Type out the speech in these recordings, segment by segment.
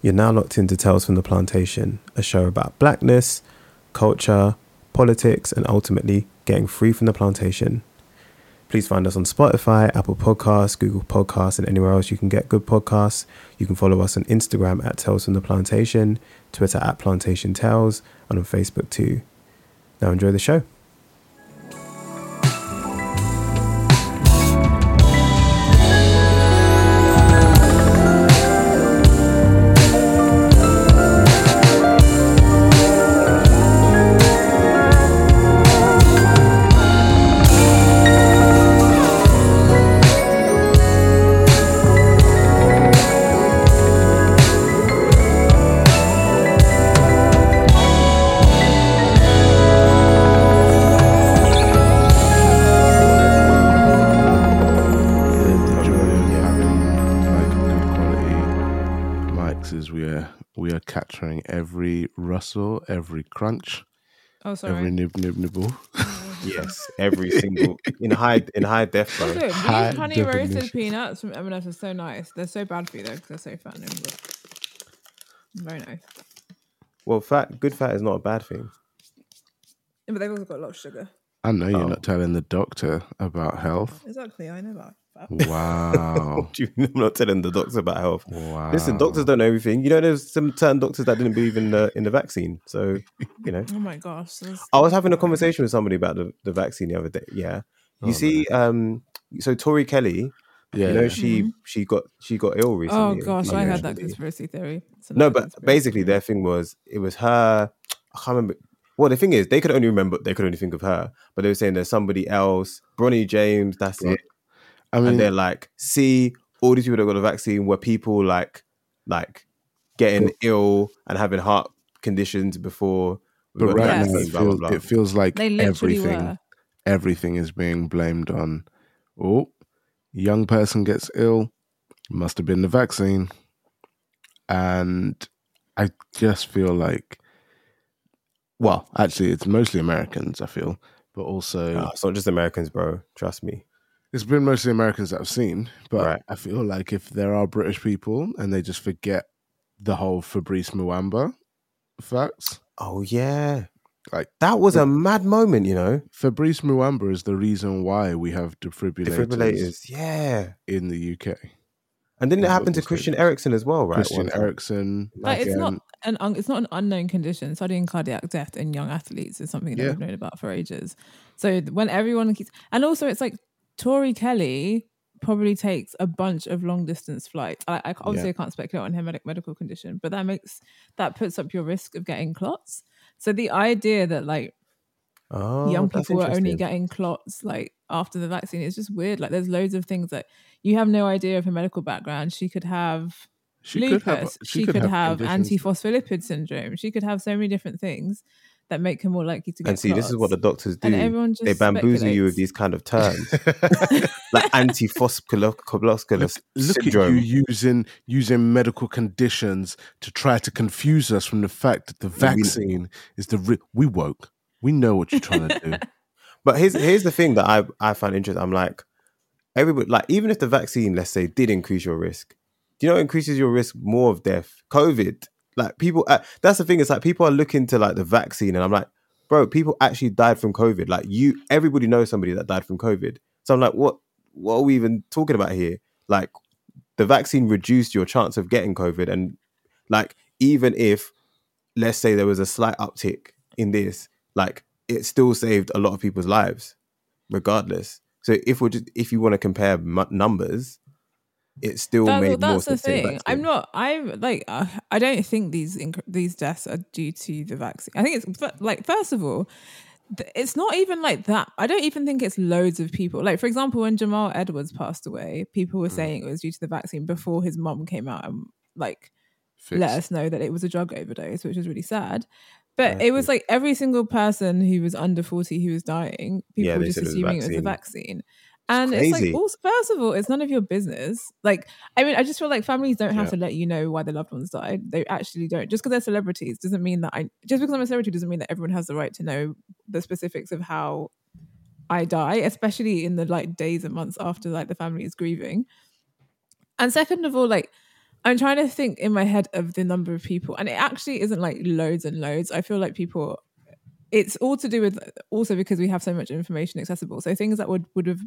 You're now locked into Tales from the Plantation, a show about blackness, culture, politics, and ultimately getting free from the plantation. Please find us on Spotify, Apple Podcasts, Google Podcasts, and anywhere else you can get good podcasts. You can follow us on Instagram at Tales from the Plantation, Twitter at Plantation Tales, and on Facebook too. Now enjoy the show. Russell, every crunch, every nibble. Yes, every single in high def. Bro. Also, these high honey definition. Roasted peanuts from M&S are so nice. They're so bad for you though because they're so fattening. Very nice. Well, good fat is not a bad thing. Yeah, but they've also got a lot of sugar. I know you're not telling the doctor about health. Exactly, I know about that. Wow. I'm not telling the doctor about health. Wow. Listen, doctors don't know everything. You know, there's some certain doctors that didn't believe in the vaccine. So, you know. Oh my gosh. I was having a conversation with somebody about the vaccine the other day. Yeah. So Tori Kelly, she got ill recently. Oh gosh, I had that conspiracy theory. No, but basically their thing was, it was her, I can't remember. Well, the thing is, they could only think of her, but they were saying there's somebody else, Bronny James, that's it. I mean, and they're like, see, all these people that got the vaccine were people like getting ill and having heart conditions before. But right now, it feels like everything is being blamed on, young person gets ill, must have been the vaccine. And I just feel like, well, actually, it's mostly Americans, I feel, but also... No, it's not just Americans, bro. Trust me. It's been mostly Americans that I've seen, but right. I feel like if there are British people and they just forget the whole Fabrice Muamba facts... Oh, yeah. Like that was a mad moment, you know? Fabrice Muamba is the reason why we have defibrillators in the UK. And didn't it happen to Christian Eriksson as well, right? Christian Eriksson. Like, it's not an unknown condition. Studying cardiac death in young athletes is something that we've known about for ages. So when everyone keeps... And also it's like Tori Kelly probably takes a bunch of long-distance flights. I obviously I can't speculate on her medical condition, but that puts up your risk of getting clots. So the idea that like young people are only getting clots like after the vaccine is just weird. Like there's loads of things that... You have no idea of her medical background. She could have lupus. She could have antiphospholipid syndrome. She could have so many different things that make her more likely to get clots. And see, this is what the doctors do. They bamboozle you with these kind of terms. Like antiphospholipid syndrome. Look at you using medical conditions to try to confuse us from the fact that the vaccine is the... We woke. We know what you're trying to do. But here's the thing that I found interesting. I'm like, everybody, like, even if the vaccine, let's say, did increase your risk, do you know what increases your risk more of death? COVID. Like, people, that's the thing. It's like people are looking to like the vaccine, and I'm like, bro, people actually died from COVID. Like, everybody knows somebody that died from COVID. So I'm like, what are we even talking about here? Like, the vaccine reduced your chance of getting COVID, and like, even if, let's say, there was a slight uptick in this, like, it still saved a lot of people's lives, regardless. So if you want to compare numbers, it still made more sense. That's the thing. I don't think these deaths are due to the vaccine. I think it's like, first of all, it's not even like that. I don't even think it's loads of people. Like, for example, when Jamal Edwards passed away, people were saying it was due to the vaccine before his mom came out and like let us know that it was a drug overdose, which is really sad. But it was like every single person who was under 40 who was dying, people were just assuming it was a vaccine. And it's like, also, first of all, it's none of your business. Like, I mean, I just feel like families don't have to let you know why their loved ones died. They actually don't. Just because they're celebrities doesn't mean that just because I'm a celebrity doesn't mean that everyone has the right to know the specifics of how I die, especially in the like days and months after like the family is grieving. And second of all, like, I'm trying to think in my head of the number of people, and it actually isn't like loads and loads. I feel like people, it's all to do with also because we have so much information accessible. So things that would have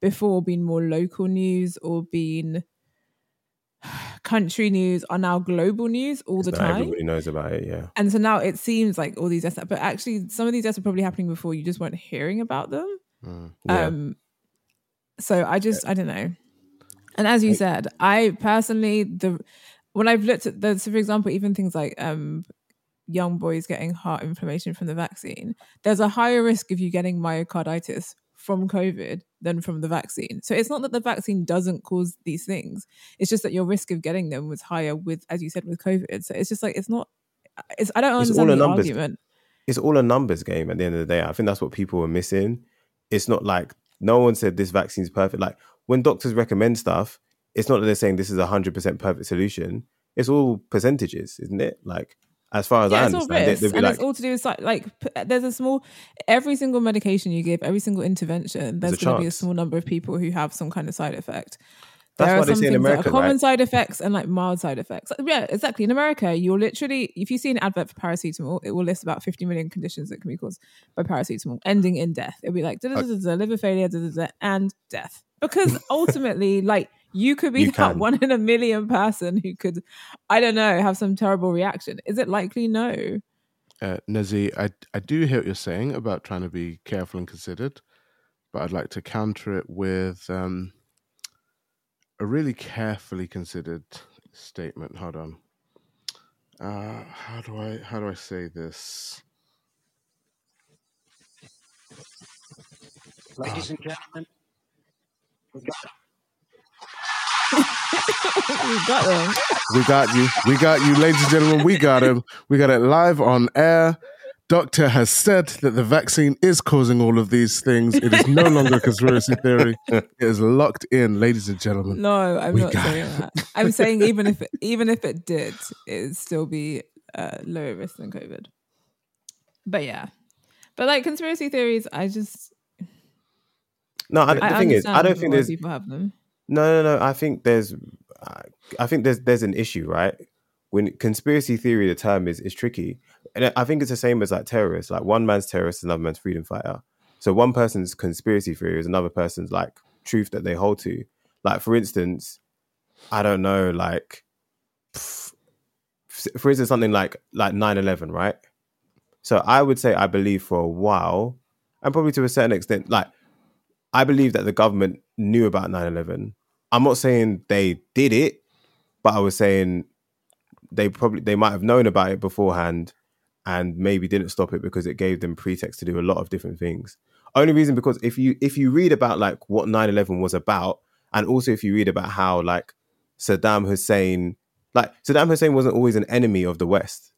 before been more local news or been country news are now global news all the time. Everybody knows about it, yeah. And so now it seems like all these deaths, but actually some of these deaths are probably happening before, you just weren't hearing about them. Yeah. So I just, I don't know. And as you said, I personally, when I've looked at the, so for example, even things like young boys getting heart inflammation from the vaccine, there's a higher risk of you getting myocarditis from COVID than from the vaccine. So it's not that the vaccine doesn't cause these things. It's just that your risk of getting them was higher with, as you said, with COVID. So it's just like, it's not, it's, I don't understand the argument. It's all a numbers game at the end of the day. I think that's what people are missing. It's not like, no one said this vaccine's perfect. Like, when doctors recommend stuff, it's not that they're saying this is a 100% perfect solution. It's all percentages, isn't it? Like, as far as I understand it, and it's all to do with like there's a small, every single medication you give, every single intervention, there's going to be a small number of people who have some kind of side effect. That's there are some things that are common side effects and like mild side effects. Yeah, exactly. In America, you're literally, if you see an advert for paracetamol, it will list about 50 million conditions that can be caused by paracetamol, ending in death. It'll be like liver failure, and death. Because ultimately, like, you could be that one in a million person who could, I don't know, have some terrible reaction. Is it likely? No. Nezzy, I do hear what you're saying about trying to be careful and considered, but I'd like to counter it with a really carefully considered statement. Hold on. How do I say this? Ladies and gentlemen, we got him. We got you, ladies and gentlemen. We got him. We got it live on air. Doctor has said that the vaccine is causing all of these things. It is no longer a conspiracy theory. It is locked in, ladies and gentlemen. No, I'm not saying that. I'm saying even if it did, it'd still be lower risk than COVID. But yeah, but like conspiracy theories, I just the thing is, I don't think there's people have them. No. I think there's an issue, right? When conspiracy theory, the term is tricky. And I think it's the same as like terrorists. Like, one man's terrorist is another man's freedom fighter. So one person's conspiracy theory is another person's like truth that they hold to. Like, for instance, I don't know, like, for instance, something like 9/11, right? So I would say I believe for a while, and probably to a certain extent, like, I believe that the government knew about 9/11. I'm not saying they did it, but I was saying they might have known about it beforehand and maybe didn't stop it because it gave them pretext to do a lot of different things. Only reason because if you read about like what 9/11 was about, and also if you read about how like Saddam Hussein wasn't always an enemy of the West.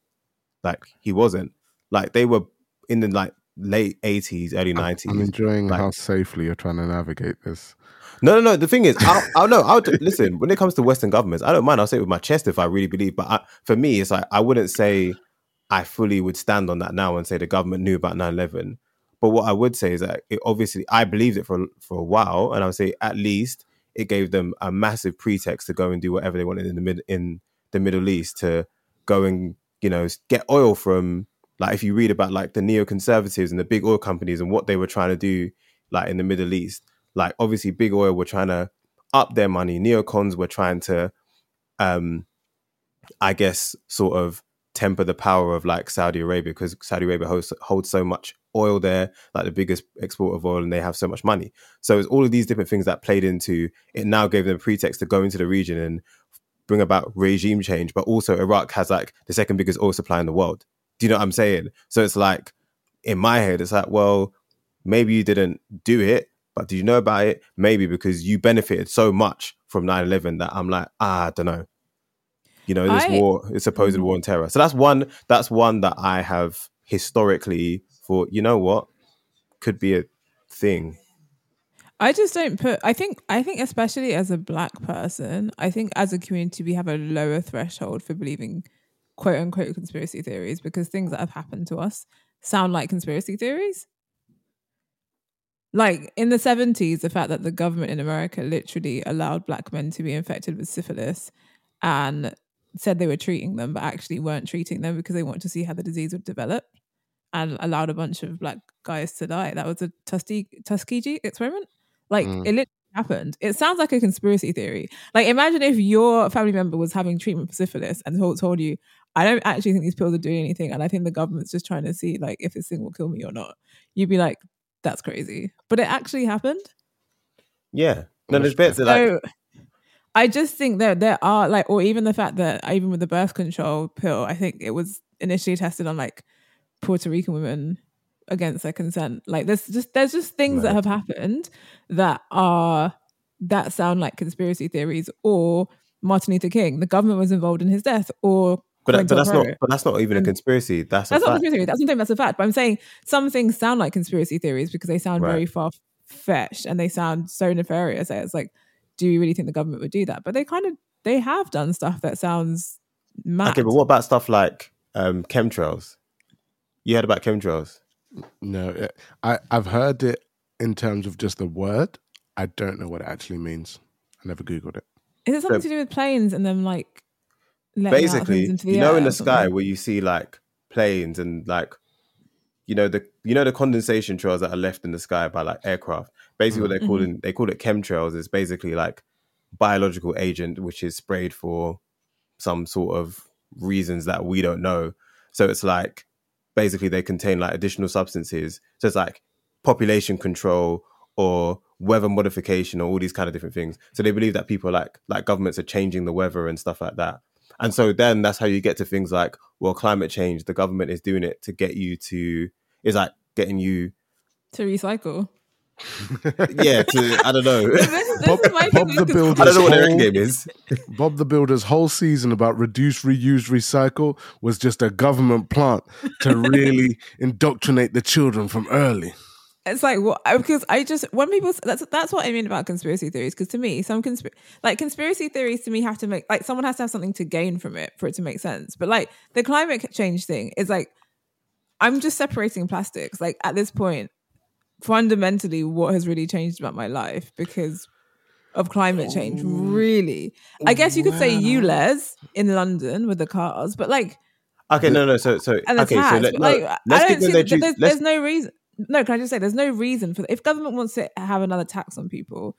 Like, he wasn't. Like, they were in the like late 80s, early 90s. I'm enjoying like, how safely you're trying to navigate this. No. The thing is, I'll listen, when it comes to Western governments, I don't mind. I'll say it with my chest if I really believe. But for me, it's like, I wouldn't say I fully would stand on that now and say the government knew about 9/11. But what I would say is that it obviously, I believed it for a while. And I would say at least it gave them a massive pretext to go and do whatever they wanted in the Middle East, to go and, you know, get oil from, like, if you read about like the neoconservatives and the big oil companies and what they were trying to do like in the Middle East. Like, obviously, big oil were trying to up their money. Neocons were trying to, I guess, sort of temper the power of, like, Saudi Arabia, because Saudi Arabia holds so much oil there, like the biggest export of oil, and they have so much money. So it's all of these different things that played into it. Now gave them a pretext to go into the region and bring about regime change. But also, Iraq has, like, the second biggest oil supply in the world. Do you know what I'm saying? So it's like, in my head, it's like, well, maybe you didn't do it, but do you know about it? Maybe because you benefited so much from 9/11 that I'm like, I don't know. You know, this war, this supposed war on terror. So that's one that I have historically thought, you know what, could be a thing. I just don't put, I think especially as a black person, I think as a community, we have a lower threshold for believing quote unquote conspiracy theories, because things that have happened to us sound like conspiracy theories. Like, in the 70s, the fact that the government in America literally allowed black men to be infected with syphilis and said they were treating them but actually weren't treating them because they wanted to see how the disease would develop, and allowed a bunch of black guys to die. That was a Tuskegee experiment. Like, it literally happened. It sounds like a conspiracy theory. Like, imagine if your family member was having treatment for syphilis and told you, I don't actually think these pills are doing anything, and I think the government's just trying to see, like, if this thing will kill me or not. You'd be like, that's crazy. But it actually happened. Yeah. No, there's bits of that. I just think that there are, like, or even the fact that even with the birth control pill, I think it was initially tested on, like, Puerto Rican women against their consent. Like, there's just things that have happened that sound like conspiracy theories. Or Martin Luther King, the government was involved in his death. Or But that's not even a conspiracy. That's not a conspiracy theory. That's something that's a fact. But I'm saying some things sound like conspiracy theories because they sound very far-fetched and they sound so nefarious. It's like, do you really think the government would do that? But they have done stuff that sounds mad. Okay, but what about stuff like chemtrails? You heard about chemtrails? No, I've heard it in terms of just the word. I don't know what it actually means. I never Googled it. Is it something to do with planes and them, like, basically, you know, in the sky where you see, like, planes and, like, you know the condensation trails that are left in the sky by, like, aircraft. Basically, what they're calling, they call it chemtrails, is basically, like, biological agent which is sprayed for some sort of reasons that we don't know. So it's like, basically, they contain, like, additional substances. So it's like population control or weather modification or all these kind of different things. So they believe that people, like governments, are changing the weather and stuff like that. And so then that's how you get to things like, well, climate change, the government is doing it to get you to, it's like getting you to recycle. Yeah, to, I don't know. Bob the Builder's I don't know what their end game is. Bob the Builder's whole season about reduce, reuse, recycle was just a government plant to really indoctrinate the children from early. It's like, well, because I just, when people, that's what I mean about conspiracy theories. Because to me, conspiracy theories to me have to make, like, someone has to have something to gain from it for it to make sense. But, like, the climate change thing is like, I'm just separating plastics. Like, at this point, fundamentally, what has really changed about my life because of climate change? Really, I guess you could say ULEZ in London with the cars, but, like, okay, no. So okay, tax, so there's no reason. No, can I just say there's no reason for that. If government wants to have another tax on people,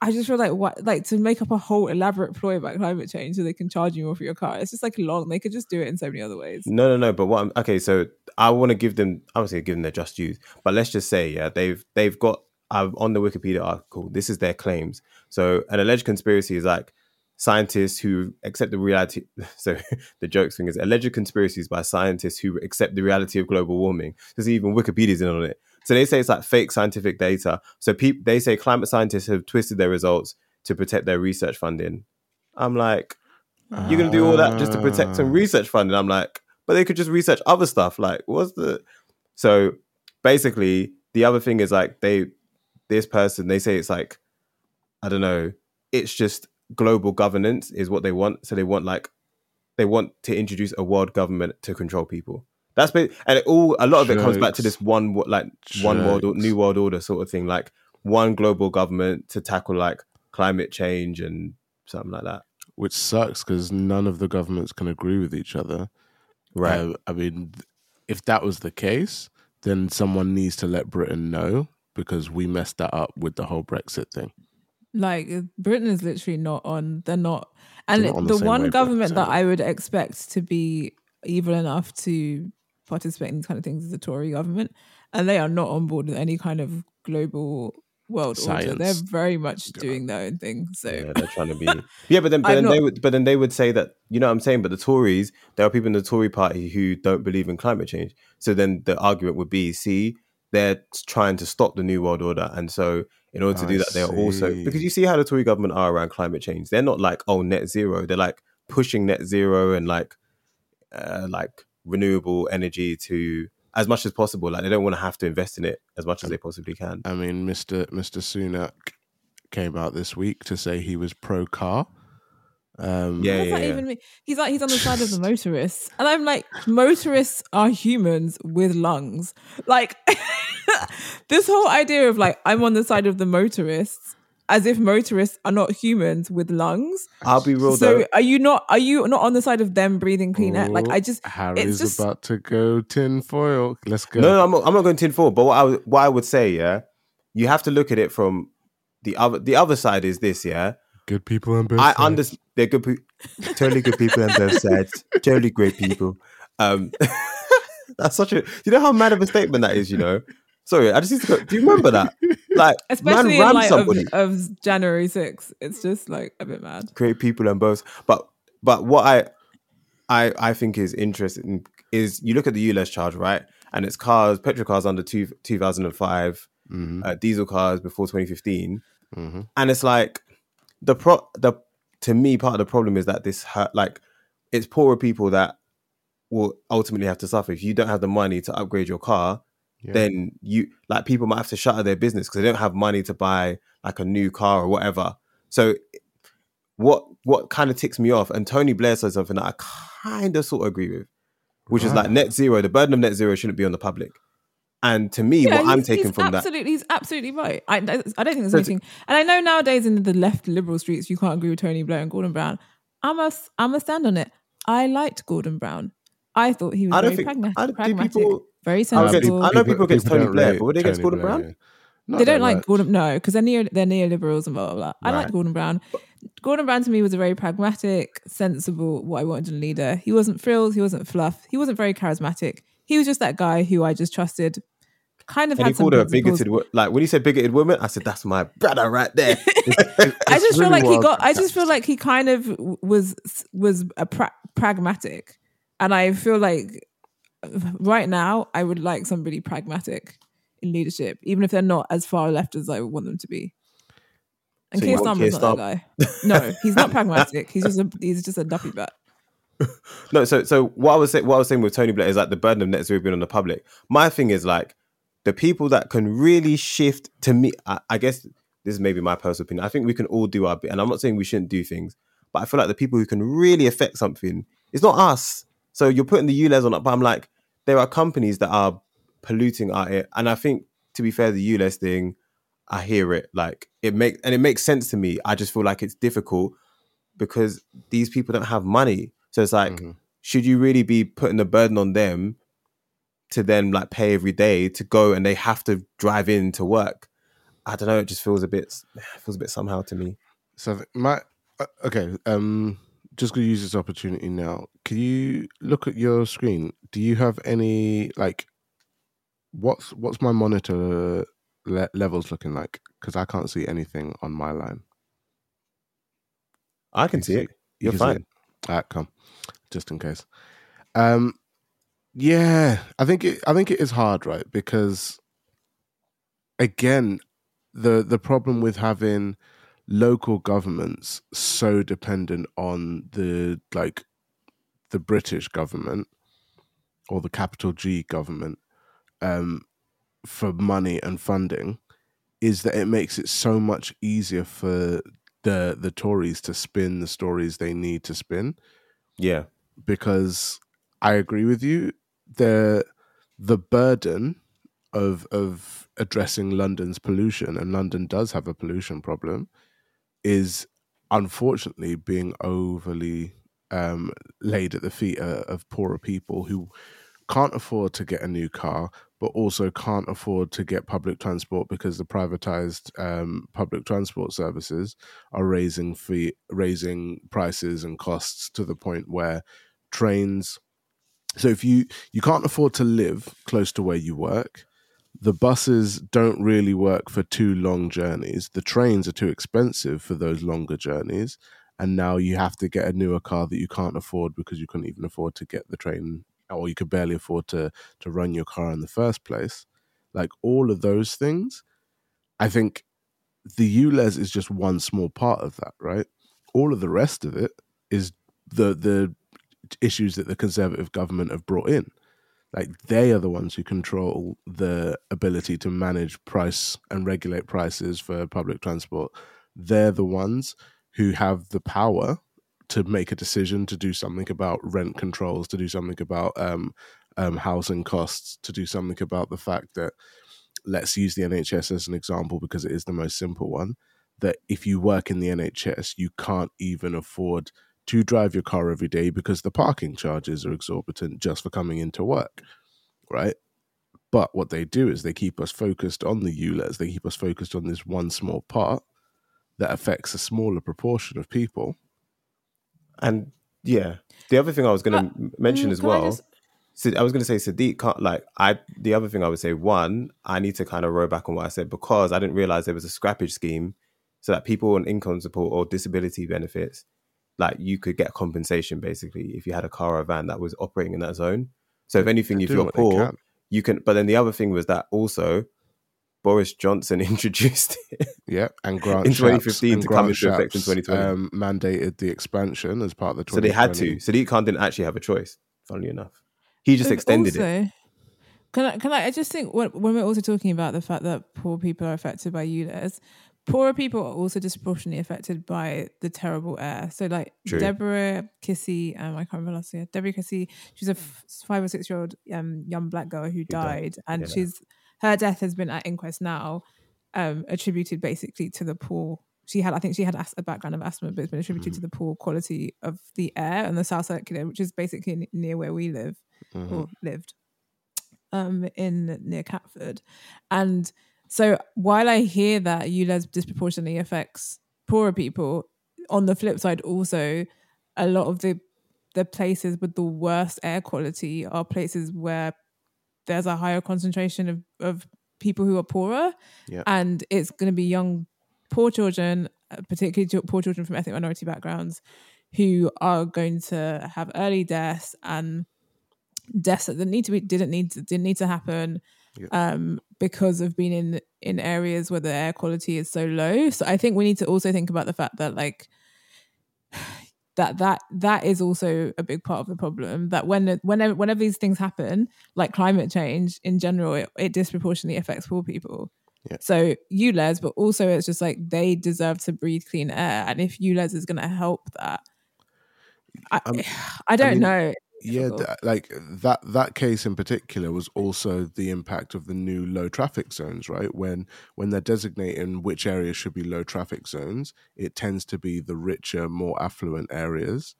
I just feel like what, like, to make up a whole elaborate ploy about climate change so they can charge you more for your car. It's just like long. They could just do it in so many other ways. No. But so I want to give them. I would say give them their just dues. But let's just say, yeah, they've got on the Wikipedia article. This is their claims. So an alleged conspiracy is like scientists who accept the reality. So the joke thing is alleged conspiracies by scientists who accept the reality of global warming. Because even Wikipedia's in on it. So they say it's like fake scientific data. So they say climate scientists have twisted their results to protect their research funding. I'm like, you're going to do all that just to protect some research funding? I'm like, but they could just research other stuff. Like, what's the... So basically, the other thing is, like, they say it's like, I don't know, it's just global governance is what they want. So they want to introduce a world government to control people. That's been, and a lot of it comes back to this one world, new world order sort of thing, like one global government to tackle, like, climate change and something like that. Which sucks because none of the governments can agree with each other, right? I mean, if that was the case, then someone needs to let Britain know because we messed that up with the whole Brexit thing. Like, Britain is literally not on. They're not, and not on the one government that I would expect to be evil enough to participate in these kind of things is the Tory government, and they are not on board with any kind of global world order. They're very much doing their own thing. So yeah, they're trying to be. Yeah, but then they would say that, you know what I'm saying. But the Tories, there are people in the Tory party who don't believe in climate change. So then the argument would be, see, they're trying to stop the new world order, and so in order to do that, they're also, because you see how the Tory government are around climate change. They're not like, oh, net zero. They're like pushing net zero and like renewable energy to as much as possible. Like, they don't want to have to invest in it as much as they possibly can. I mean, Mr. Sunak came out this week to say he was pro car. Even mean? He's like, he's on the side of the motorists, and I'm like, motorists are humans with lungs. Like, this whole idea of, like, I'm on the side of the motorists. as if motorists are not humans with lungs. I'll be real though. So are you not on the side of them breathing clean air? Like, I just... Harry's just... about to go tinfoil. Let's go. No, I'm not going tinfoil. But what I would say, yeah, you have to look at it from the other side is this, yeah? Good people on both sides. I understand. They're good people. Totally good people on both sides. Totally great people. That's such a... You know how mad of a statement that is, you know? Sorry, I just need to go... Do you remember that? Like, especially man in light of January 6th. It's just like a bit mad. Great people on both. But what I think is interesting is you look at the ULEZ charge, right? And it's cars, petrol cars under 2005, mm-hmm. Diesel cars before 2015. Mm-hmm. And it's like... To me, part of the problem is that this hurt, like, it's poorer people that will ultimately have to suffer. If you don't have the money to upgrade your car, then you, like, people might have to shutter their business because they don't have money to buy like a new car or whatever. So what kind of ticks me off, and Tony Blair says something that I kind of sort of agree with, which is like net zero, the burden of net zero shouldn't be on the public. And to me, what I'm taking from that... He's absolutely right. I don't think there's anything... And I know nowadays in the left liberal streets, you can't agree with Tony Blair and Gordon Brown. I'm a stand on it. I liked Gordon Brown. I thought he was very pragmatic, very sensible. I know people against Tony Blair, but were they against Gordon Brown? They don't like Gordon... No, because they're neoliberals and blah, blah, blah. I liked Gordon Brown. Gordon Brown to me was a very pragmatic, sensible, what I wanted in a leader. He wasn't frills, he wasn't fluff, he wasn't very charismatic. He was just that guy who I just trusted. Kind of and had some principles. He called her a bigoted, like when you said bigoted woman, I said that's my brother right there. I just feel like he kind of was a pragmatic, and I feel like right now I would like somebody pragmatic in leadership, even if they're not as far left as I would want them to be. And so Keir Starmer's not that guy. No, he's not pragmatic. He's just a duffy bat. No, so what I was saying with Tony Blair is like the burden of net zero being on the public. My thing is like the people that can really shift to me. I guess this is maybe my personal opinion. I think we can all do our bit, and I'm not saying we shouldn't do things, but I feel like the people who can really affect something, it's not us. So you're putting the ULEZ on up, but I'm like, there are companies that are polluting our air, and I think to be fair, the ULEZ thing, I hear it, like it makes sense to me. I just feel like it's difficult because these people don't have money. So it's like, should you really be putting the burden on them to then like pay every day to go and they have to drive in to work? I don't know. It just feels a bit somehow to me. So just gonna use this opportunity now. Can you look at your screen? Do you have any like what's my monitor levels looking like? Because I can't see anything on my line. I can see it. You're fine. Alright, come, just in case. I think it is hard, right? Because again, the problem with having local governments so dependent on the British government or the capital G government for money and funding is that it makes it so much easier for the Tories to spin the stories they need to spin. Yeah. Because I agree with you, the burden of addressing London's pollution, and London does have a pollution problem, is unfortunately being overly laid at the feet of poorer people who can't afford to get a new car, but also can't afford to get public transport because the privatized public transport services are raising prices and costs to the point where trains... So if you can't afford to live close to where you work, the buses don't really work for too long journeys. The trains are too expensive for those longer journeys. And now you have to get a newer car that you can't afford because you couldn't even afford to get the train, or you could barely afford to run your car in the first place. Like all of those things, I think the ULEZ is just one small part of that, right? All of the rest of it is the issues that the Conservative government have brought in. Like they are the ones who control the ability to manage price and regulate prices for public transport. They're the ones who have the power to make a decision to do something about rent controls, to do something about housing costs, to do something about the fact that, let's use the NHS as an example because it is the most simple one, that if you work in the NHS, you can't even afford to drive your car every day because the parking charges are exorbitant just for coming into work, right? But what they do is they keep us focused on the ULEZ. They keep us focused on this one small part that affects a smaller proportion of people. And yeah, the other thing I was going to mention as well, I was going to say Sadiq Khan, the other thing I would say, one, I need to kind of roll back on what I said because I didn't realize there was a scrappage scheme so that people on income support or disability benefits, like you could get compensation basically if you had a car or a van that was operating in that zone. So if anything, if you're poor, you can. But then the other thing was that also Boris Johnson introduced it. Yeah, and Grant in 2015 to come into effect in 2020. Mandated the expansion as part of the 2020. So they had to. Sadiq Khan didn't actually have a choice, funnily enough. He just extended it. Can I just think when we're also talking about the fact that poor people are affected by ULEZ, poorer people are also disproportionately affected by the terrible air. So like true. Deborah Kissi, I can't remember last year, Deborah Kissi, she's a 5 or 6 year old young black girl who died. And her death has been at inquest now, attributed basically to the poor. I think she had a background of asthma, but it's been attributed to the poor quality of the air on the South Circular, which is basically near where we live or lived near Catford. And so while I hear that ULEZ disproportionately affects poorer people, on the flip side also, a lot of the places with the worst air quality are places where there's a higher concentration of people who are poorer. Yep. And it's going to be young poor children, particularly poor children from ethnic minority backgrounds, who are going to have early deaths and deaths that didn't need to happen. Yep. Because of being in areas where the air quality is so low. So I think we need to also think about the fact that that is also a big part of the problem, that whenever these things happen, like climate change in general, it disproportionately affects poor people. Yeah. So ULEZ, but also it's just like they deserve to breathe clean air, and if ULEZ is going to help that, I don't know. Yeah, that case in particular was also the impact of the new low traffic zones, right? When they're designating which areas should be low traffic zones, it tends to be the richer, more affluent areas,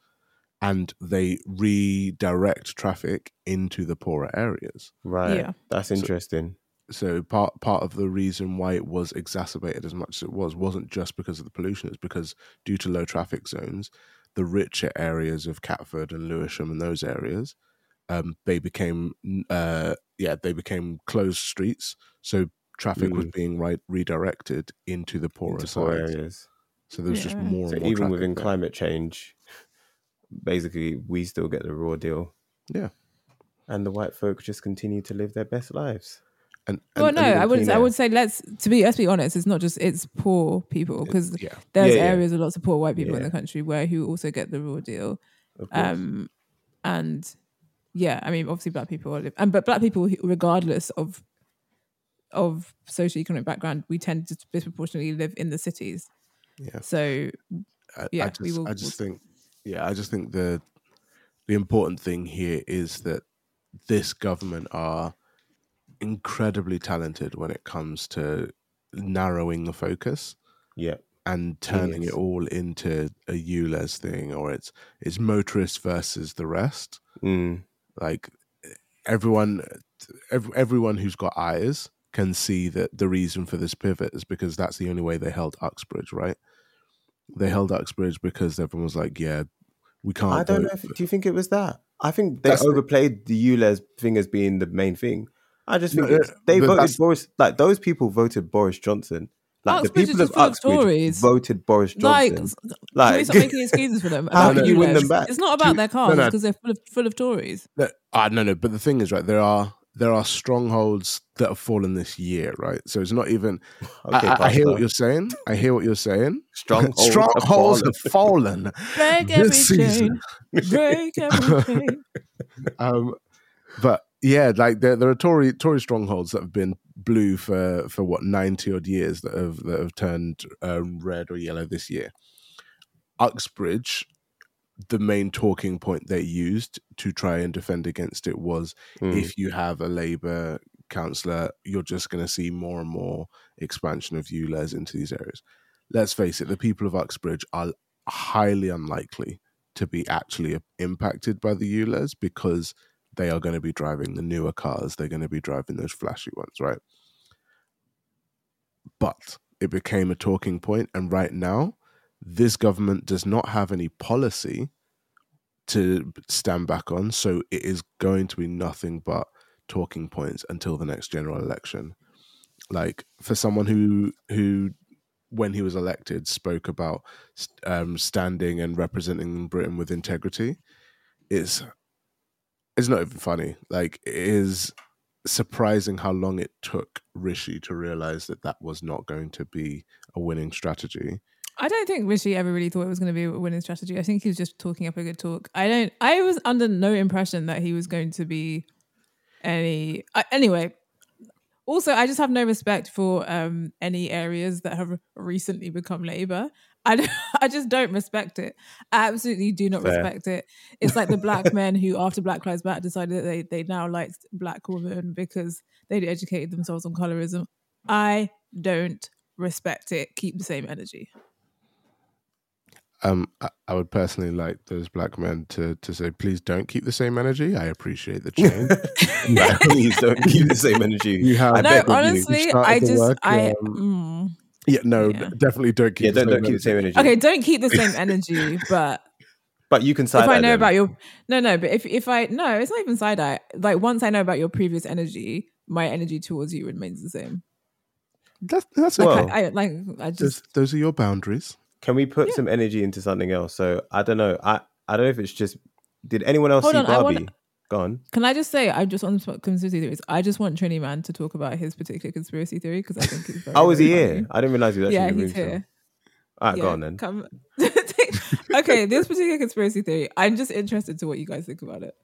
and they redirect traffic into the poorer areas. Right. Yeah. That's interesting. So part of the reason why it was exacerbated as much as it was wasn't just because of the pollution, it's because due to low traffic zones, the richer areas of Catford and Lewisham and those areas, they became closed streets. So traffic was being redirected into the poorer areas. So there was just more. So and more even within climate change, basically we still get the raw deal. Yeah, and the white folk just continue to live their best lives. I would say let's be honest. It's not just poor people because there's areas with lots of poor white people in the country who also get the raw deal, and I mean obviously black people but black people regardless of socioeconomic background, we tend to disproportionately live in the cities. Yeah. So yeah, I just think the important thing here is that this government are incredibly talented when it comes to narrowing the focus, and turning it all into a ULEZ thing, or it's motorists versus the rest. Like everyone who's got eyes can see that the reason for this pivot is because that's the only way they held Uxbridge, right? They held Uxbridge because everyone was like, "Yeah, we can't." I don't know. Do you think it was that? I think they overplayed the ULEZ thing as being the main thing. I just think they voted Boris. Like those people voted Boris Johnson. Like Uxbridge, the people of Uxbridge voted Boris Johnson. Like stop making excuses for them. How do you win them back? It's not about their cars because they're full of Tories. No. But the thing is, right? There are strongholds that have fallen this year, right? So it's not even. Okay, I hear what you're saying. Strongholds have fallen. Break every chain. Break every chain. But. Yeah, like there are Tory strongholds that have been blue for what 90 odd years that have turned red or yellow this year. Uxbridge, the main talking point they used to try and defend against it was if you have a Labour councillor, you're just going to see more and more expansion of ULEZ into these areas. let's face it, the people of Uxbridge are highly unlikely to be actually impacted by the ULEZ because they are going to be driving the newer cars. They're going to be driving those flashy ones, right? But it became a talking point. And right now, this government does not have any policy to stand back on. So it is going to be nothing but talking points until the next general election. Like, for someone who when he was elected, spoke about standing and representing Britain with integrity, it's not even funny. Like, it is surprising how long it took Rishi to realise that that was not going to be a winning strategy. I don't think Rishi ever really thought it was going to be a winning strategy. I think he was just talking up a good talk. I was under no impression that he was going to be any... Anyway... Also, I just have no respect for any areas that have recently become Labour. I just don't respect it. I absolutely do not respect it. It's like the black men who, after Black Lives Matter, decided that they now liked black women because they'd educated themselves on colorism. I don't respect it. Keep the same energy. I would personally like those black men to say, please don't keep the same energy. I appreciate the change. No, please don't keep the same energy. You have, definitely don't keep. Keep the same energy. Okay, don't keep the same energy, but. But you can side-eye. It's not even side-eye. Like, once I know about your previous energy, my energy towards you remains the same. That's okay. Those are your boundaries. Can we put some energy into something else? So I don't know. I don't know if it's just... Did anyone else see Barbie? Go on. Can I just say, I just want to conspiracy theories. I just want Trini Man to talk about his particular conspiracy theory because I think he's very... Oh, is he here? I didn't realise he was actually in the room. Yeah, he's here. All right, go on then. Okay, this particular conspiracy theory, I'm just interested to what you guys think about it.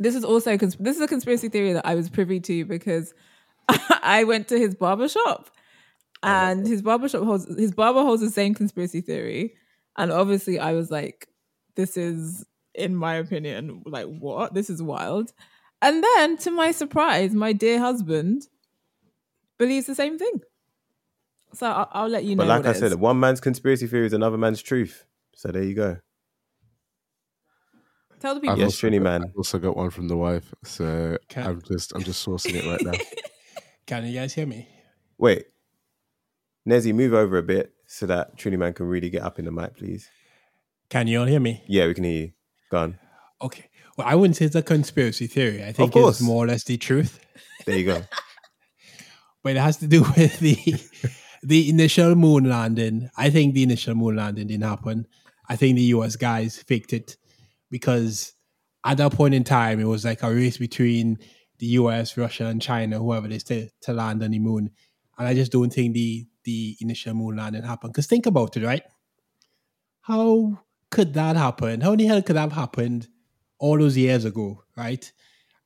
This is a conspiracy theory that I was privy to because I went to his barber shop. And his barber holds the same conspiracy theory. And obviously I was like, this is, in my opinion, like, what? This is wild. And then, to my surprise, my dear husband believes the same thing. So I'll let you know. But like I said, one man's conspiracy theory is another man's truth. So there you go. Tell the people. Yes, Trini Man. I've also got one from the wife. So I'm just sourcing it right now. Can you guys hear me? Wait. Nezzy, move over a bit so that Trini Man can really get up in the mic, please. Can you all hear me? Yeah, we can hear you. Go on. Okay. Well, I wouldn't say it's a conspiracy theory. I think it's more or less the truth. There you go. But it has to do with the initial moon landing. I think the initial moon landing didn't happen. I think the US guys faked it because at that point in time, it was like a race between the US, Russia, and China, whoever they say, to land on the moon. And I just don't think the initial moon landing happened. Because think about it, right? How could that happen? How in the hell could that have happened all those years ago, right?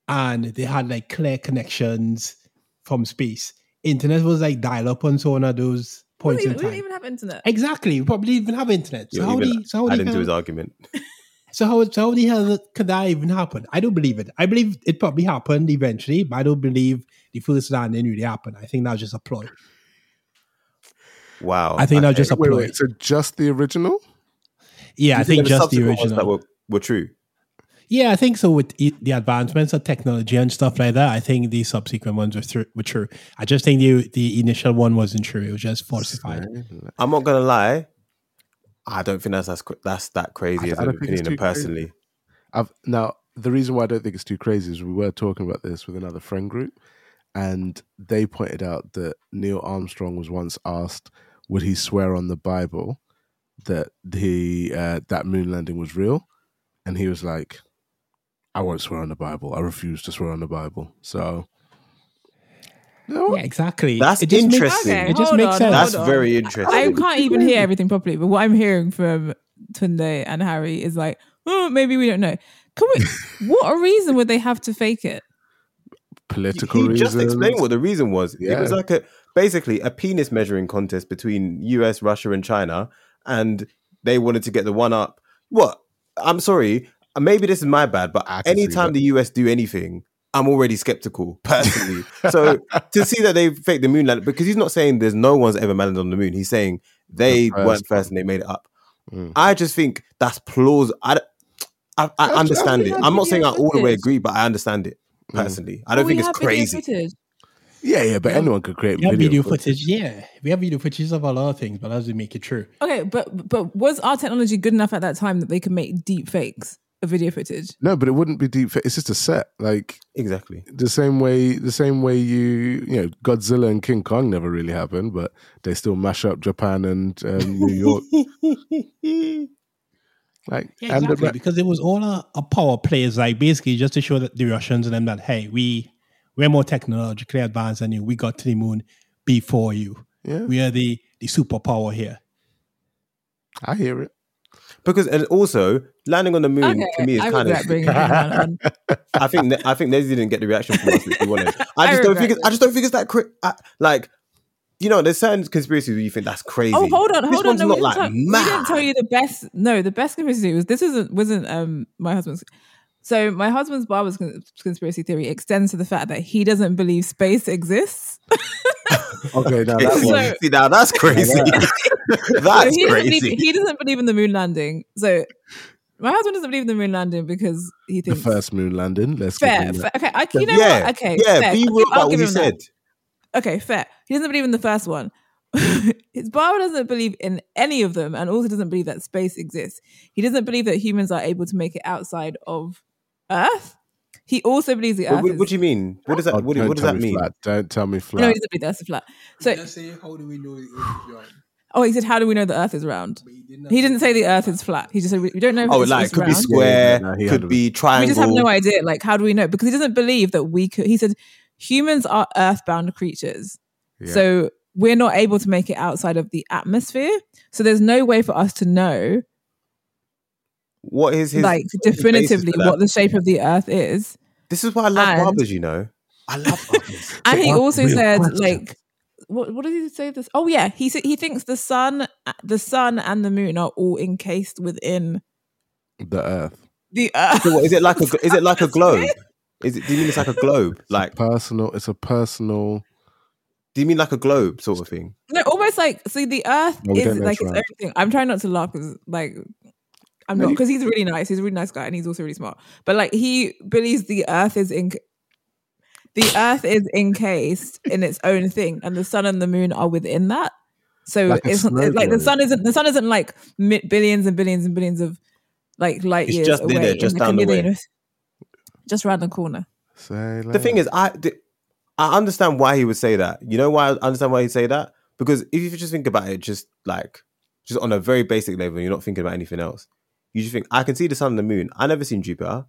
And they had like clear connections from space. Internet was like dial-up on so one of those points in time. We didn't even have internet. Exactly. We probably didn't even have internet. So how the hell could that even happen? I don't believe it. I believe it probably happened eventually, but I don't believe the first landing really happened. I think that was just a ploy. Wow. I think that was just a ploy. Wait, so just the original? Yeah, I think just the original. That were true? Yeah, I think so. With the advancements of technology and stuff like that, I think the subsequent ones were true. I just think the initial one wasn't true. It was just falsified. I'm not going to lie. I don't think that's that crazy as an opinion, personally. Now, the reason why I don't think it's too crazy is we were talking about this with another friend group, and they pointed out that Neil Armstrong was once asked, would he swear on the Bible that that moon landing was real? And he was like, I won't swear on the Bible. I refuse to swear on the Bible. So... No. Yeah, exactly. That's interesting. It just makes sense. That's very interesting. I can't even hear everything properly, but what I'm hearing from Tunde and Harry is like, maybe we don't know. What a reason would they have to fake it? Political reasons. He just explained what the reason was. Yeah. It was like basically a penis measuring contest between US, Russia, and China, and they wanted to get the one up. What? I'm sorry. Maybe this is my bad, but anytime the US do anything, I'm already skeptical personally. So to see that they faked the moon landing, because he's not saying there's no one's ever landed on the moon. He's saying they weren't first and they made it up. Mm. I just think that's plausible. I understand it. I'm not saying I all the way agree, but I understand it personally. I don't think it's crazy. Yeah, but anyone could create video footage. Yeah, we have video footage of a lot of things, but that doesn't make it true. Okay, but was our technology good enough at that time that they could make deep fakes of video footage? No, but it wouldn't be deep fake. It's just a set, like exactly the same way you know Godzilla and King Kong never really happened, but they still mash up Japan and New York. Like yeah, exactly, because it was all a power play, like basically just to show that the Russians and them that hey, we're more technologically advanced than you. We got to the moon before you. Yeah. We are the superpower here. I hear it. Because and also landing on the moon to me is kind of. I think Nezzy didn't get the reaction from us that she wanted. I just don't think it's that like. You know, there's certain conspiracies where you think that's crazy. Oh, hold on. No, we didn't tell you the best. No, the best conspiracy was wasn't my husband's. So my husband's barber's conspiracy theory extends to the fact that he doesn't believe space exists. Okay, now that one. See, now that's crazy. That's crazy. He doesn't believe in the moon landing. So my husband doesn't believe in the moon landing because he thinks the first moon landing. Let's fair. That. Okay, you know what? Okay, yeah. Be real about what he said. Okay, fair. He doesn't believe in the first one. His barber doesn't believe in any of them and also doesn't believe that space exists. He doesn't believe that humans are able to make it outside of Earth. He also believes the Earth. What do you mean? What does that? What does that mean? Flat. Don't tell me flat. No, he doesn't believe the Earth is flat. So, did I say, how do we know the Earth is round? Oh, he said, "How do we know the Earth is round?" He didn't say the Earth is flat. He just said, "We don't know." Oh, like could round. Be square, could be triangle. We just have no idea. Like, how do we know? Because he doesn't believe that we could. He said, humans are earthbound creatures. Yeah. So we're not able to make it outside of the atmosphere. So there's no way for us to know what is his like definitively what the shape of the earth is. This is why I love barbers, you know. I love barbers. And he also said like what did he say this? Oh yeah, he said he thinks the sun and the moon are all encased within the earth. The earth. So what, is it like a globe? Do you mean it's like a globe? Like it's a personal. Do you mean like a globe sort of thing? No, almost like see the Earth is like its own thing. I'm trying not to laugh because like I'm not because he's really nice. He's a really nice guy and he's also really smart. But like he believes the Earth is encased in its own thing, and the sun and the moon are within that. So like it's like the sun isn't like billions and billions and billions of like light years away. It's just in there, just down the way. Just round the corner. The thing is, I understand why he would say that. You know why I understand why he'd say that? Because if you just think about it, just on a very basic level, you're not thinking about anything else. You just think, I can see the sun and the moon. I never seen Jupiter.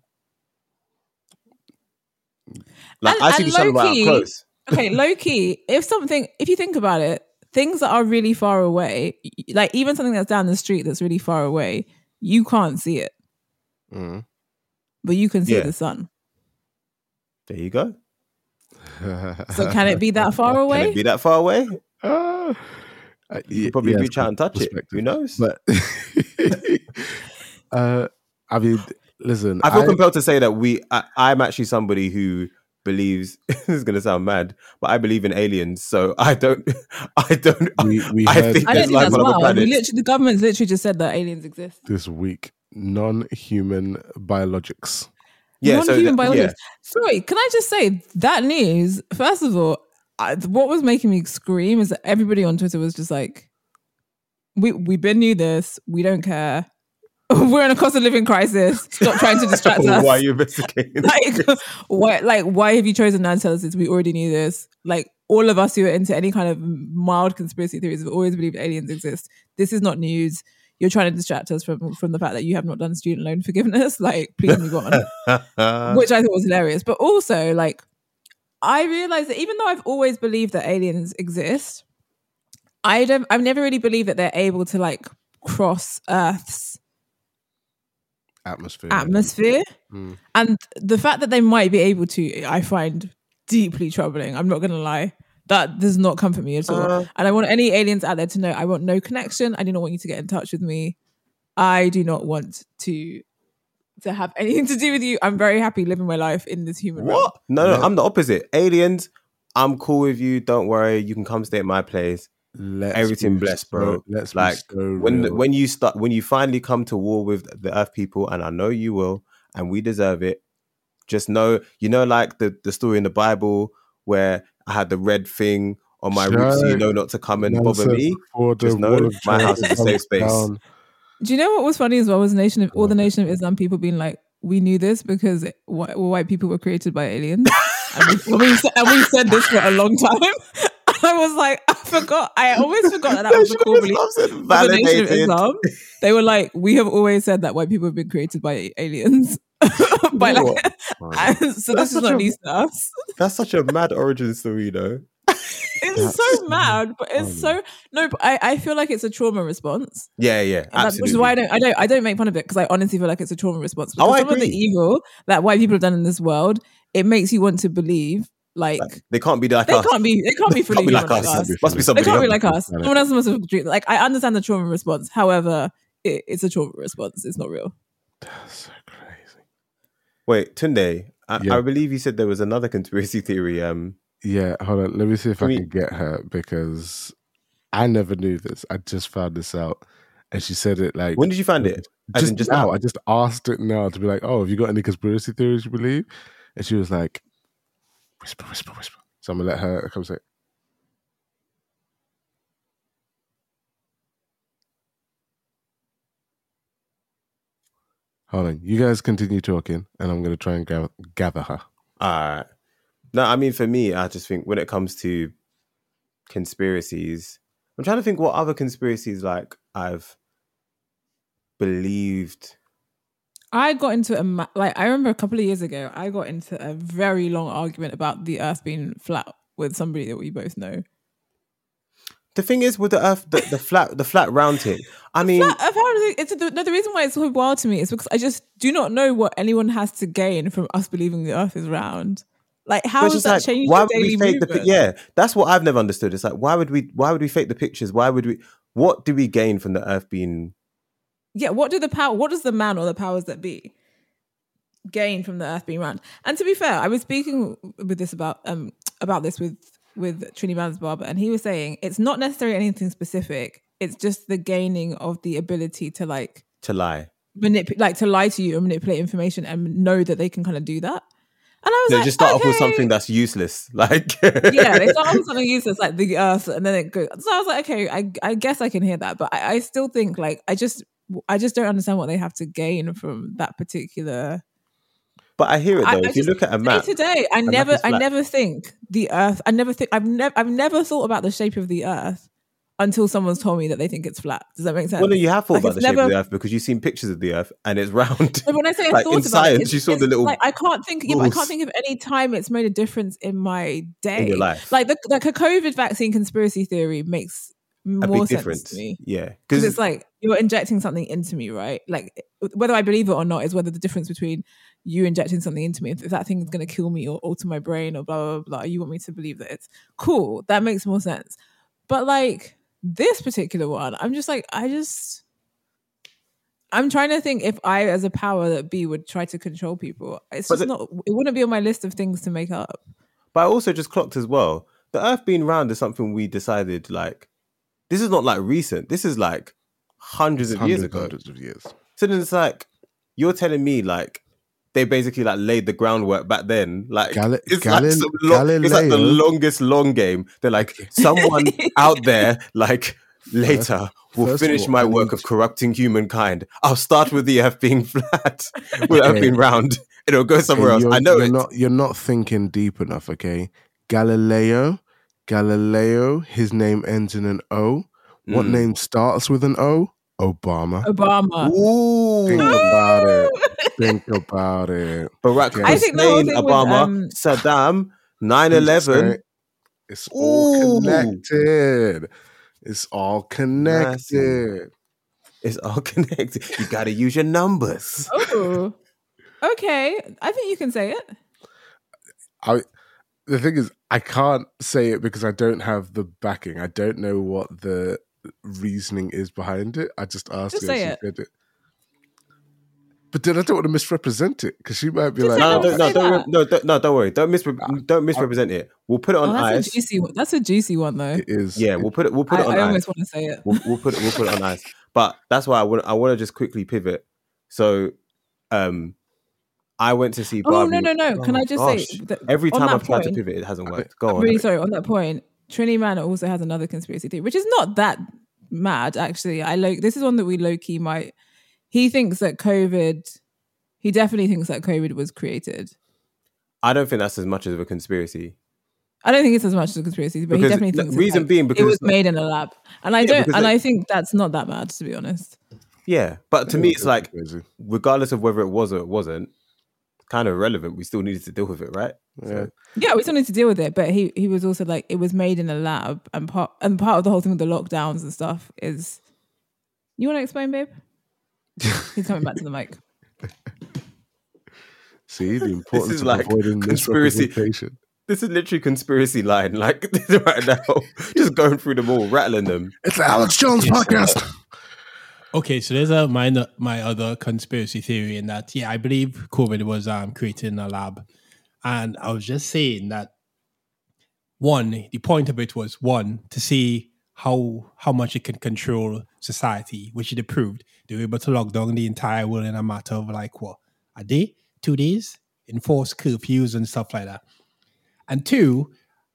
Like and, I see the sun right up close. Okay, low key. If you think about it, things that are really far away, like even something that's down the street that's really far away, you can't see it. Mm. But you can see the sun. There you go. So can it be that far away? Can it be that far away? You could probably reach out and touch it. Who knows? But I mean, listen. I feel compelled to say that I'm actually somebody who believes. This is going to sound mad, but I believe in aliens. So I don't. I think that's wild. The government's literally just said that aliens exist this week. Non-human biologics. Yeah, non-human biologics. Yeah. Sorry, can I just say that news? First of all, what was making me scream is that everybody on Twitter was just like, "We been knew this. We don't care. We're in a cost of living crisis. Stop trying to distract us. Why are you investigating? Why have you chosen now to tell us this? We already knew this. Like all of us who are into any kind of mild conspiracy theories have always believed aliens exist. This is not news." You're trying to distract us from the fact that you have not done student loan forgiveness. Like, please move on. Which I thought was hilarious. But also, like, I realized that even though I've always believed that aliens exist, I've never really believed that they're able to, like, cross Earth's atmosphere. Mm. And the fact that they might be able to, I find deeply troubling. I'm not going to lie. That does not comfort me at all. And I want any aliens out there to know I want no connection. I do not want you to get in touch with me. I do not want to to have anything to do with you. I'm very happy living my life in this human realm. What? No, I'm the opposite. Aliens, I'm cool with you. Don't worry. You can come stay at my place. Everything blessed, bro. Let's like so when you finally come to war with the Earth people, and I know you will, and we deserve it. Just know, you know, like the story in the Bible where I had the red thing on my roof, so you know not to come and bother me. Just know my house is a safe space. Down. Do you know what was funny as well was the Nation of Islam people being like, we knew this because white people were created by aliens, and we said this for a long time. I was like, I always forgot that was the core belief of the Nation of Islam. They were like, we have always said that white people have been created by aliens. By like, so this is not news to us. That's such a mad origin story, though. It's so mad, but it's so no. But I feel like it's a trauma response. Yeah, absolutely. Which is why I don't make fun of it, because I honestly feel like it's a trauma response. Because some of the evil that white people have done in this world, it makes you want to believe. Like they can't be like us. They can't be fully human like us. Must be somebody. They can't be like us. Someone else must have. Like, I understand the trauma response. However, it's a trauma response. It's not real. That's so crazy. Wait, Tunde. I believe you said there was another conspiracy theory. Yeah. Hold on. Let me see if I can get her, because I never knew this. I just found this out, and she said it like. When did you find it? Just now. I just asked it now to be like, oh, have you got any conspiracy theories you believe? And she was like. Whisper. So I'm going to let her come say. Hold on. You guys continue talking, and I'm going to try and gather her. All right. No, I mean, for me, I just think when it comes to conspiracies, I'm trying to think what other conspiracies like I've believed. I got into I remember a couple of years ago, I got into a very long argument about the Earth being flat with somebody that we both know. The thing is with the Earth, the flat round thing. I mean, the reason why it's so wild to me is because I just do not know what anyone has to gain from us believing the Earth is round. Like, how does that change the daily movement? Yeah, that's what I've never understood. It's like, why would we fake the pictures? What do we gain from the Earth being? Yeah, what does the man or the powers that be gain from the Earth being round? And to be fair, I was speaking with this about this with Trini Man's Barber, and he was saying it's not necessarily anything specific. It's just the gaining of the ability to like to lie, to lie to you and manipulate information, and know that they can kind of do that. And I was like, just start off with something that's useless. Like, yeah, they start off with something useless, like the Earth, and then it goes. So I was like, okay, I guess I can hear that, but I still think like I just don't understand what they have to gain from that particular. But I hear it though. If you look at a map today, I never think the Earth. I've never thought about the shape of the Earth until someone's told me that they think it's flat. Does that make sense? Well, no, you have thought about the shape of the Earth because you've seen pictures of the Earth and it's round. But when I say I thought about science, you saw the little. Like, I can't think of any time it's made a difference in my day. In your life, like the COVID vaccine conspiracy theory makes. More sense to me. Yeah, because it's like you're injecting something into me, right? Like whether I believe it or not is whether the difference between you injecting something into me, if that thing is going to kill me or alter my brain or blah, blah, blah, you want me to believe that it's cool. That makes more sense. But like this particular one, I'm just like, I'm trying to think if I as a power that be would try to control people. It's just not, it wouldn't be on my list of things to make up. But I also just clocked as well. The Earth being round is something we decided like, this is not like recent. This is like hundreds of years ago. So then it's like, you're telling me like, they basically like laid the groundwork back then. Like, it's like the longest long game. They're like, someone out there like later will finish my work of corrupting humankind. I'll start with the Earth being flat, with Earth being round. It'll go somewhere else. I know you're not thinking deep enough, okay? Galileo, his name ends in an O. What name starts with an O? Obama. Ooh. Think about it. Barack Hussein, Obama, Saddam, 9/11. It's all connected. It's all connected. You got to use your numbers. Oh, okay. I think you can say it. The thing is, I can't say it because I don't have the backing. I don't know what the reasoning is behind it. I just asked her if she did it. But then I don't want to misrepresent it because she might be like, "No, don't worry. Don't misrepresent it. We'll put it on ice." A juicy one. That's a juicy one, though. It is. Yeah, we'll put it on ice. I almost want to say it. We'll put it on ice. But that's why I want to just quickly pivot. So, I went to see Barbie. Oh no! Can I just say that every time I've tried to pivot, it hasn't worked. I'm really sorry. On that point, Trini Manor also has another conspiracy theory, which is not that mad actually. This is one that we low key might. He definitely thinks that COVID was created. I don't think that's as much of a conspiracy. I don't think it's as much of a conspiracy, but because he definitely thinks reason being because it was made in a lab. And I think that's not that bad, to be honest. Yeah, but to me it's like crazy. Regardless of whether it was or it wasn't, kind of irrelevant. We still needed to deal with it, right? Yeah, we still need to deal with it, but he was also like it was made in a lab, and part of the whole thing with the lockdowns and stuff is. You want to explain, babe? He's coming back to the mic. See, the importance of like avoiding misrepresentation. This is literally conspiracy line, like right now, just going through them all, rattling them. It's the Alex Jones podcast. Okay, so there's my other conspiracy theory in that, I believe COVID was created in a lab. And I was just saying that, the point of it was, to see how much it can control society, which it approved. They were able to lock down the entire world in a matter of a day, 2 days, enforce curfews and stuff like that. And two,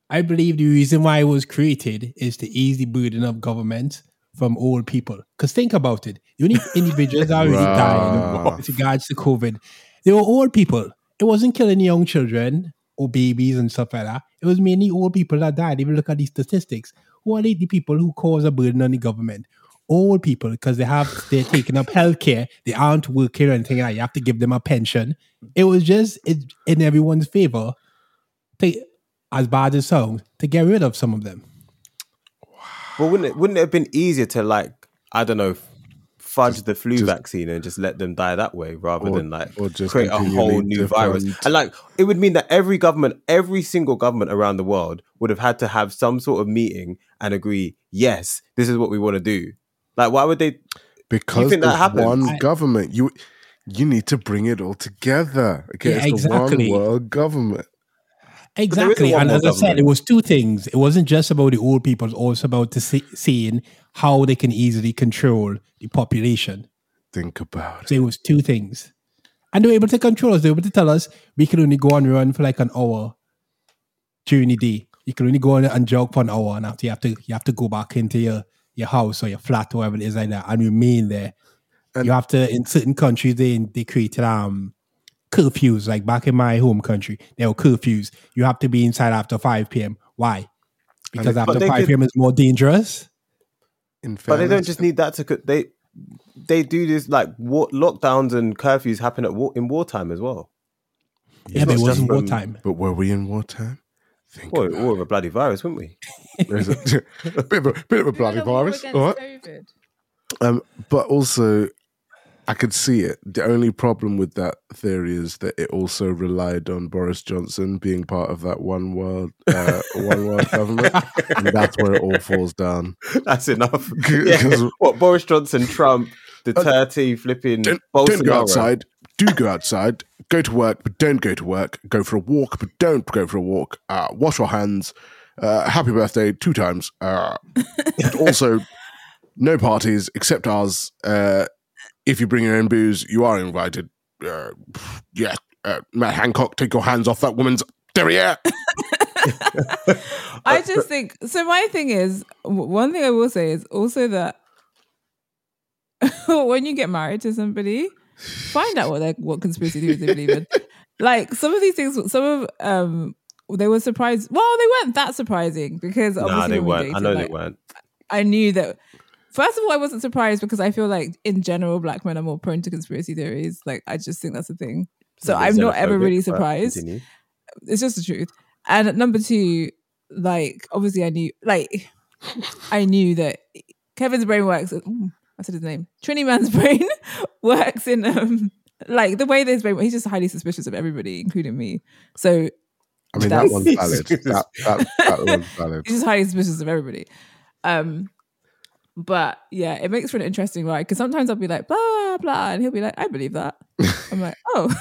I believe the reason why it was created is to ease the burden of government from old people. Because think about it, the only individuals that already died with regards to COVID, they were old people. It wasn't killing young children or babies and stuff like that. It was mainly old people that died. If you look at these statistics, who are the people who cause a burden on the government? Old people, because they're taking up healthcare. They aren't working or anything like that. You have to give them a pension. It was just in everyone's favor, as bad as it sounds, to get rid of some of them. But wouldn't it have been easier to fudge the flu vaccine and just let them die that way rather than create a whole new virus? And it would mean that every single government around the world would have had to have some sort of meeting and agree, yes, this is what we want to do. Why would they? Because there's one government. You need to bring it all together. Okay, yeah, exactly. The one world government. Exactly. And as I said, it was two things. It wasn't just about the old people, it was also about seeing how they can easily control the population. Think about it. So it was two things. And they were able to control us. They were able to tell us we could only go and run for an hour during the day. You can only go and jog for an hour, and after you have to go back into your house or your flat or whatever it is like that and remain there. And you have to, in certain countries, they created curfews. Like back in my home country, there were curfews. You have to be inside after 5 p.m. Why? Because after 5 p.m. is more dangerous. But they don't just need that to they do this lockdowns and curfews happen in wartime as well. Yeah, but it wasn't wartime. But were we in wartime? Well, we were a bloody virus, weren't we? a bit of a bloody virus, all right? COVID. But also, I could see it. The only problem with that theory is that it also relied on Boris Johnson being part of that one world government, and that's where it all falls down. That's enough. Yeah. What, Boris Johnson, Trump, Duterte, flipping Bolsonaro. Don't go outside. Do go outside. Go to work, but don't go to work. Go for a walk, but don't go for a walk. Wash your hands. Happy birthday 2 times. Also, no parties except ours. If you bring your own booze, you are invited. Matt Hancock, take your hands off that woman's derriere. I just think, so my thing is, one thing I will say is also that when you get married to somebody, find out what conspiracy theories they believe in. Some of these things, they were surprised. Well, they weren't that surprising because obviously they weren't. Dated, I know they weren't. I knew that. First of all, I wasn't surprised because I feel in general, black men are more prone to conspiracy theories. I just think that's a thing. So I'm not ever really surprised. It's just the truth. And number two, obviously I knew, I knew that Kevin's brain works. I said his name. Trini Man's brain works in the way that his brain. He's just highly suspicious of everybody, including me. So I mean that one's valid. That one's valid. He's just highly suspicious of everybody. But yeah, it makes for an interesting ride, because sometimes I'll be like, blah, blah, and he'll be like, I believe that. I'm like, oh.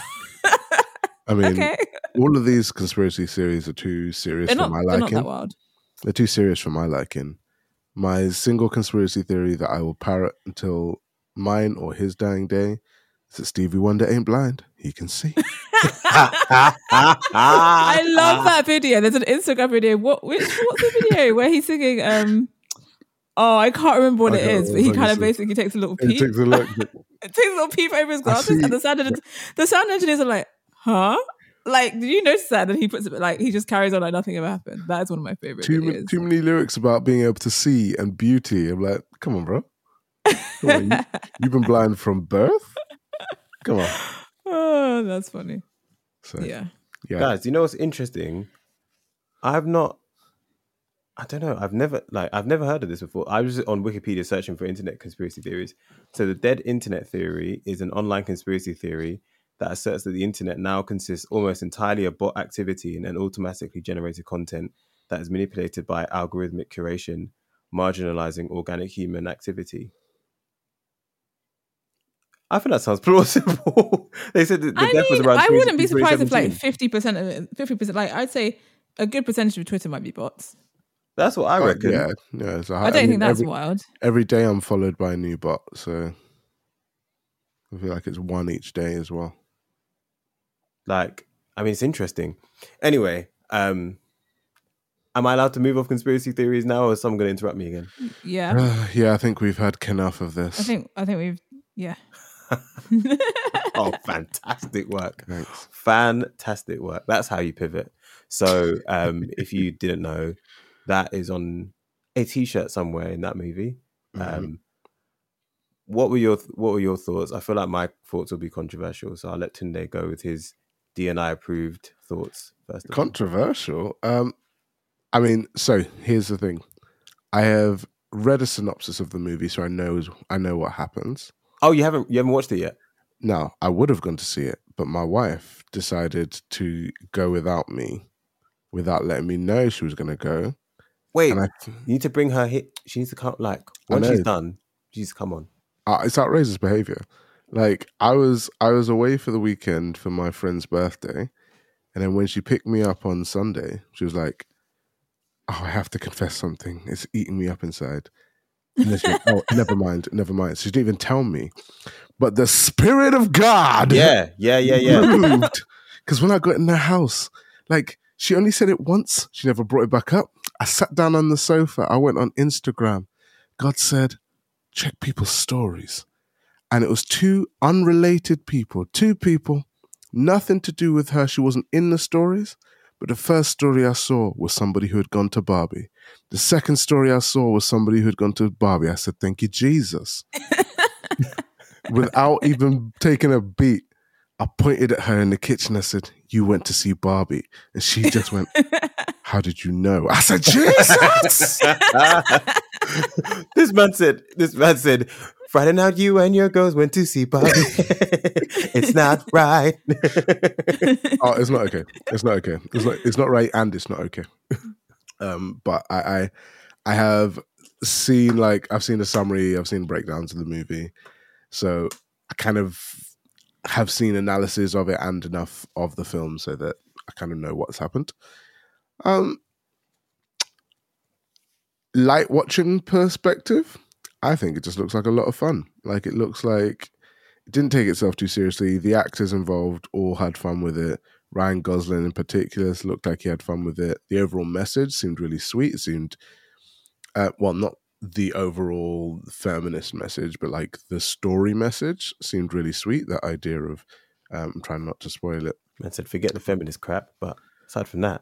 I mean, okay. All of these conspiracy theories are too serious for my liking. They're not that wild. They're too serious for my liking. My single conspiracy theory that I will parrot until mine or his dying day is that Stevie Wonder ain't blind. He can see. I love that video. There's an Instagram video. What's the video where he's singing... Oh, I can't remember what it is, but he kind of basically takes a little peep. It takes a little peep over his glasses, and the sound engineers are like, huh? Like, did you notice that? And he puts it, like, he just carries on like nothing ever happened. That is one of my favorite videos. Too many lyrics about being able to see and beauty. I'm like, come on, bro. Come on, you've been blind from birth? Come on. Oh, that's funny. So, yeah. Guys, you know what's interesting? I've never heard of this before. I was on Wikipedia searching for internet conspiracy theories. So the dead internet theory is an online conspiracy theory that asserts that the internet now consists almost entirely of bot activity and an automatically generated content that is manipulated by algorithmic curation, marginalizing organic human activity. I think that sounds plausible. They said that death was around 2017. I wouldn't be surprised if like 50% of it, 50%, like I'd say a good percentage of Twitter might be bots. That's what I reckon. Yeah. So I mean, think that's wild. Every day I'm followed by a new bot, so I feel like it's one each day as well. Like, I mean, it's interesting. Anyway, am I allowed to move off conspiracy theories now, or is someone going to interrupt me again? Yeah. Yeah, I think we've had enough of this. I think we've, yeah. Oh, fantastic work. Thanks. Fantastic work. That's how you pivot. So if you didn't know, that is on a T-shirt somewhere in that movie. Mm-hmm. What were your thoughts? I feel like my thoughts will be controversial, so I'll let Tunde go with his D&I approved thoughts first. Controversial? I mean, so here's the thing. I have read a synopsis of the movie, so I know what happens. Oh, you haven't watched it yet? No, I would have gone to see it, but my wife decided to go without me, without letting me know she was going to go. Wait, you need to bring her here. She needs to come, like, when she's done, she needs to come on. It's outrageous behaviour. Like, I was away for the weekend for my friend's birthday, and then when she picked me up on Sunday, she was like, oh, I have to confess something. It's eating me up inside. And then she went, oh, never mind. So she didn't even tell me. But the Spirit of God moved. Because when I got in the house, like, she only said it once. She never brought it back up. I sat down on the sofa. I went on Instagram. God said, check people's stories. And it was two unrelated people. Two people, nothing to do with her. She wasn't in the stories. But the first story I saw was somebody who had gone to Barbie. The second story I saw was somebody who had gone to Barbie. I said, thank you, Jesus. Without even taking a beat, I pointed at her in the kitchen. I said, you went to see Barbie. And she just went, how did you know? I said, Jesus! This man said, Friday night, you and your girls went to see Barbie. It's not right. Oh, it's not okay. It's not okay. It's not right, and it's not okay. But I have seen, like, I've seen a summary. I've seen breakdowns of the movie. So I kind of have seen analysis of it and enough of the film so that I kind of know what's happened. Light watching perspective, I think it just looks like a lot of fun. Like, it looks like it didn't take itself too seriously. The actors involved all had fun with it. Ryan Gosling in particular looked like he had fun with it. The overall message seemed really sweet. It seemed, not the overall feminist message, but like the story message seemed really sweet. That idea of I'm trying not to spoil it. I said, forget the feminist crap, but aside from that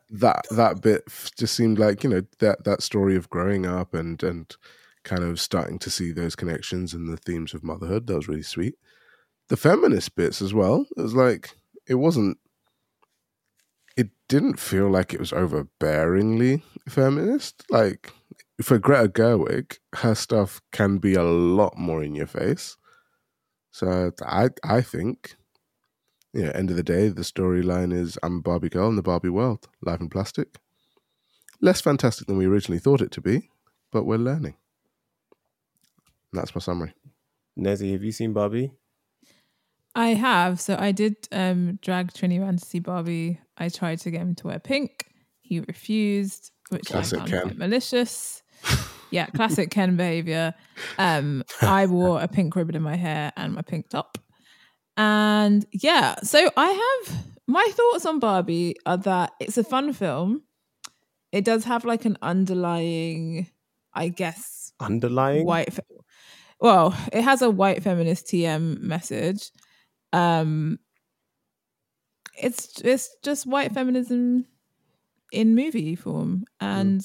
bit just seemed like, you know, that story of growing up and kind of starting to see those connections and the themes of motherhood. That was really sweet. The feminist bits as well. It was like, it didn't feel like it was overbearingly feminist. Like, for Greta Gerwig, her stuff can be a lot more in your face. So I think, you know, end of the day, the storyline is I'm a Barbie girl in the Barbie world, live in plastic. Less fantastic than we originally thought it to be, but we're learning. And that's my summary. Nezzy, have you seen Barbie? I have. So I did drag Trini around to see Barbie. I tried to get him to wear pink. He refused, which classic I found quite malicious. Yeah, classic Ken behavior. I wore a pink ribbon in my hair and my pink top. And yeah, so I have my thoughts on Barbie are that it's a fun film. It does have like an underlying, I guess, white. Well, it has a white feminist TM message. It's just white feminism in movie form, and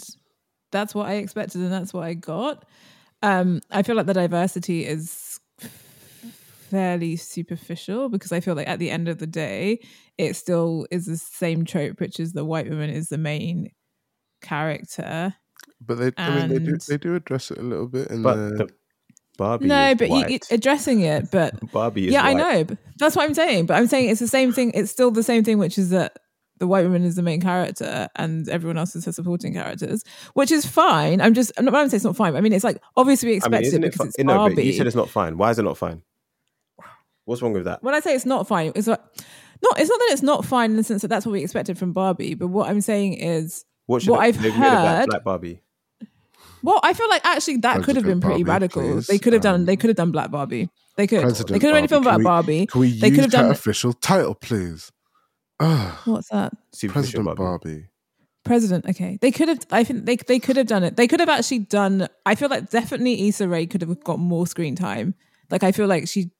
that's what I expected, and that's what I got. I feel like the diversity is fairly superficial, because I feel like at the end of the day, it still is the same trope, which is the white woman is the main character. But they do address it a little bit in the Barbie. No, but addressing it, but Barbie is white. I know. But that's what I'm saying. But I'm saying it's the same thing. It's still the same thing, which is that the white woman is the main character and everyone else is her supporting characters, which is fine. I'm not going to say it's not fine. But I mean, it's like obviously we expect it because it's Barbie. But you said it's not fine. Why is it not fine? What's wrong with that? When I say it's not fine, it's like it's not that it's not fine in the sense that that's what we expected from Barbie. But what I'm saying is what I've heard about Black Barbie. Well, I feel like actually that could have been pretty radical. Please. They could have done. They could have done Black Barbie. They could. They could have made a film about Barbie. Can we use that official title, please? What's that? President Barbie. President. Okay, they could have. I think they could have done it. They could have actually done. I feel like definitely Issa Rae could have got more screen time. Like I feel like she.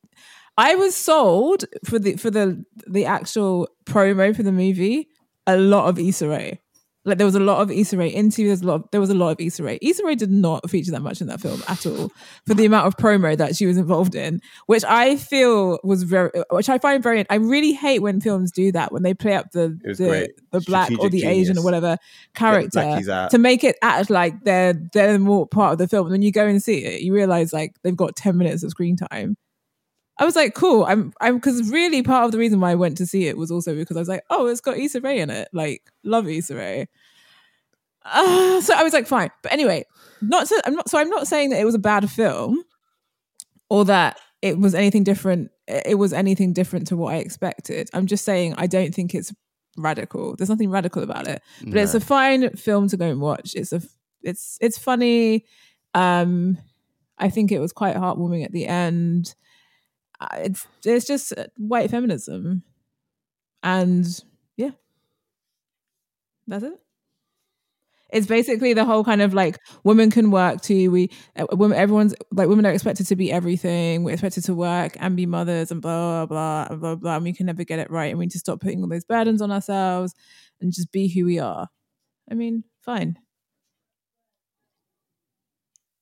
I was sold for the actual promo for the movie. A lot of Issa Rae. Like there was a lot of Issa Rae interviews. There was a lot of Issa Rae. Issa Rae did not feature that much in that film at all for the amount of promo that she was involved in, which I feel was very. I really hate when films do that when they play up the black or the Asian or whatever character to make it act like they're more part of the film. And when you go and see it, you realize like they've got 10 minutes of screen time. I was like, cool. I'm because really part of the reason why I went to see it was also because I was like, oh, it's got Issa Rae in it. Like, love Issa Rae. So I was like, fine. But anyway, I'm not saying that it was a bad film or that it was anything different. It was anything different to what I expected. I'm just saying I don't think it's radical. There's nothing radical about it. But no. It's a fine film to go and watch. It's funny. I think it was quite heartwarming at the end. It's just white feminism, and yeah, that's it. It's basically the whole kind of like women can work too. Everyone's like women are expected to be everything. We're expected to work and be mothers and blah blah blah blah blah. And we can never get it right, and we need to stop putting all those burdens on ourselves and just be who we are. I mean, fine.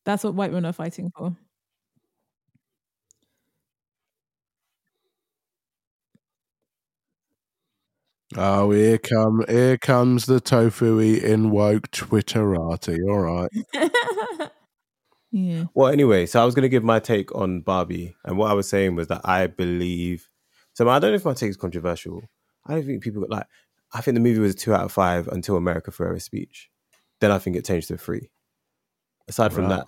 That's what white women are fighting for. Oh, here comes the tofu eating woke Twitterati. All right. Yeah. Well, anyway, so I was going to give my take on Barbie, and what I was saying was that I believe. So I don't know if my take is controversial. I don't think people like. I think the movie was a 2 out of 5 until America Ferrera's speech. Then I think it changed to a 3. Aside from that,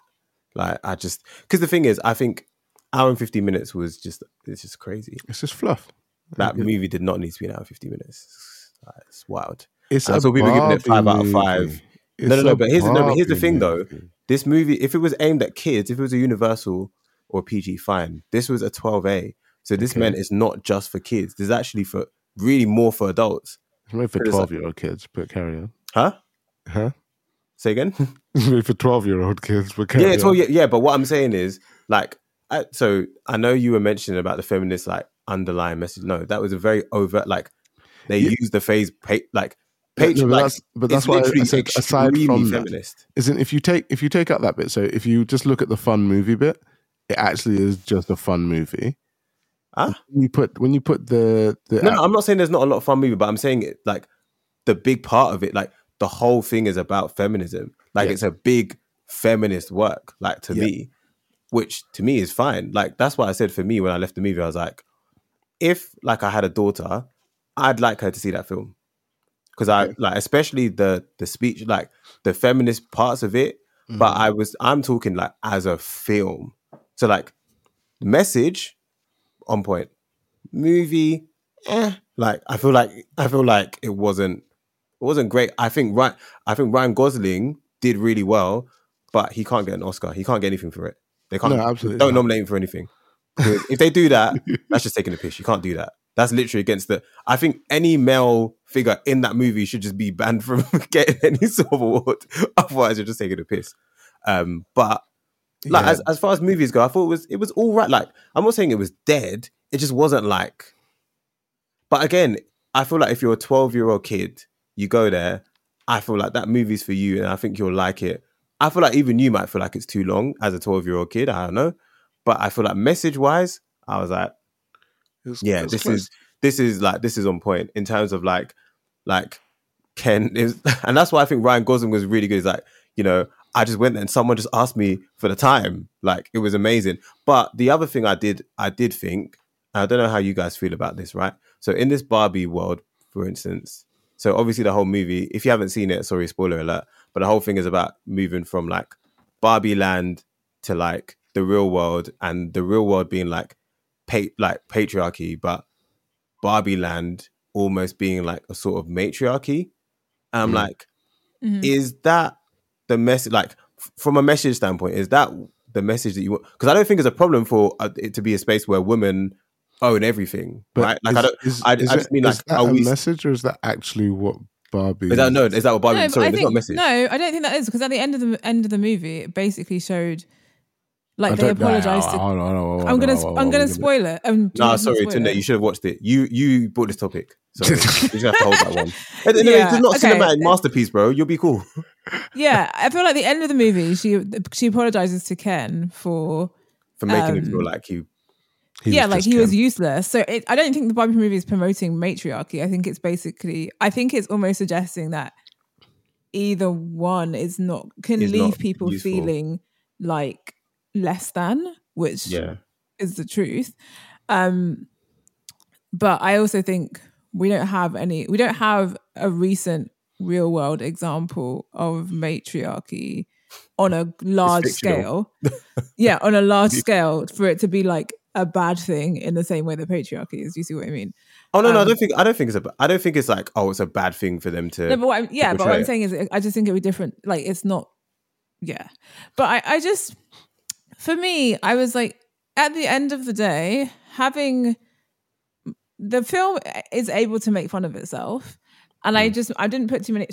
like I just because the thing is, I think hour and 50 minutes was just it's just crazy. It's just fluff. That movie did not need to be an hour and 50 minutes. It's wild. It's I saw people giving it 5 out of 5. No. But here's the thing, though. This movie, if it was aimed at kids, if it was a Universal or PG, fine. This was a 12A. So this meant it's not just for kids. There's actually for really more for adults. It's made for 12-year-old kids, but carry on. Huh? Say again? It's made for 12-year-old kids, but carry on. Yeah, but what I'm saying is, like, so I know you were mentioning about the feminist, like, underlying message. No, that was a very overt. Like they use the phrase page. But that's what I said. Aside from feminist, isn't if you take out that bit. So if you just look at the fun movie bit, it actually is just a fun movie. When you put the I'm not saying there's not a lot of fun movie, but I'm saying it like the big part of it, like the whole thing is about feminism. Like it's a big feminist work. Like to me, which to me is fine. Like that's why I said for me when I left the movie, I was like. If like I had a daughter, I'd like her to see that film because I like especially the speech, like the feminist parts of it. Mm-hmm. But I'm talking like as a film, So like message on point, movie, like I feel like it wasn't great. I think Ryan Gosling did really well, but he can't get an Oscar. He can't get anything for it. They can't. No, absolutely don't nominate him for anything. If they do that, that's just taking a piss. You can't do that. That's literally against the... I think any male figure in that movie should just be banned from getting any sort of award. Otherwise, you're just taking a piss. But like, yeah. as far as movies go, I thought it was all right. Like, I'm not saying it was dead. It just wasn't like... But again, I feel like if you're a 12-year-old kid, you go there, I feel like that movie's for you and I think you'll like it. I feel like even you might feel like it's too long as a 12-year-old kid. I don't know. But I feel like message-wise, I was like, yeah, this is on point in terms of like Ken is, and that's why I think Ryan Gosling was really good. He's like, you know, I just went there and someone just asked me for the time. Like, it was amazing. But the other thing I did think, I don't know how you guys feel about this, right? So in this Barbie world, for instance, so obviously the whole movie, if you haven't seen it, sorry, spoiler alert, but the whole thing is about moving from like Barbie land to like the real world, and the real world being like patriarchy, but Barbie land almost being like a sort of matriarchy. I'm like, is that the message? Like, from a message standpoint, is that the message that you want? Because I don't think it's a problem for it to be a space where women own everything, but right? Like, I just mean, are we message, or is that actually what Barbie? Is that what Barbie? No, sorry, it's not a message. No, I don't think that is, because at the end of the movie, it basically showed. Like, they apologised. I'm gonna spoil it. No, sorry, Tunde, you should have watched it. You brought this topic, so you just have to hold that one. Yeah, it's not a cinematic masterpiece, bro. You'll be cool. Yeah, I feel like the end of the movie, she apologises to Ken for making him feel like he was useless. So I don't think the Barbie movie is promoting matriarchy. I think it's basically, almost suggesting that either one is not can is leave not people useful. Feeling like less than, which is the truth, but I also think we don't have a recent real world example of matriarchy on a large scale for it to be like a bad thing in the same way that patriarchy is. You see what I mean? I don't think it's a bad thing for them to what I'm saying is I just think it would be different. Like, it's not but I just, for me, I was like, at the end of the day, having the film is able to make fun of itself, and I didn't put too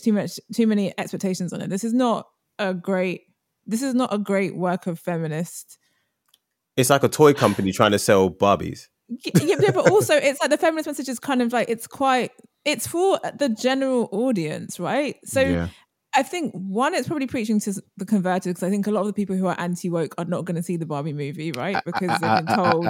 many expectations on it. This is not a great work of feminist. It's like a toy company trying to sell Barbies. Yeah, but also it's like the feminist message is kind of like it's for the general audience, right? So. Yeah. I think, one, it's probably preaching to the converted, because I think a lot of the people who are anti-woke are not going to see the Barbie movie, right? Because they've been told...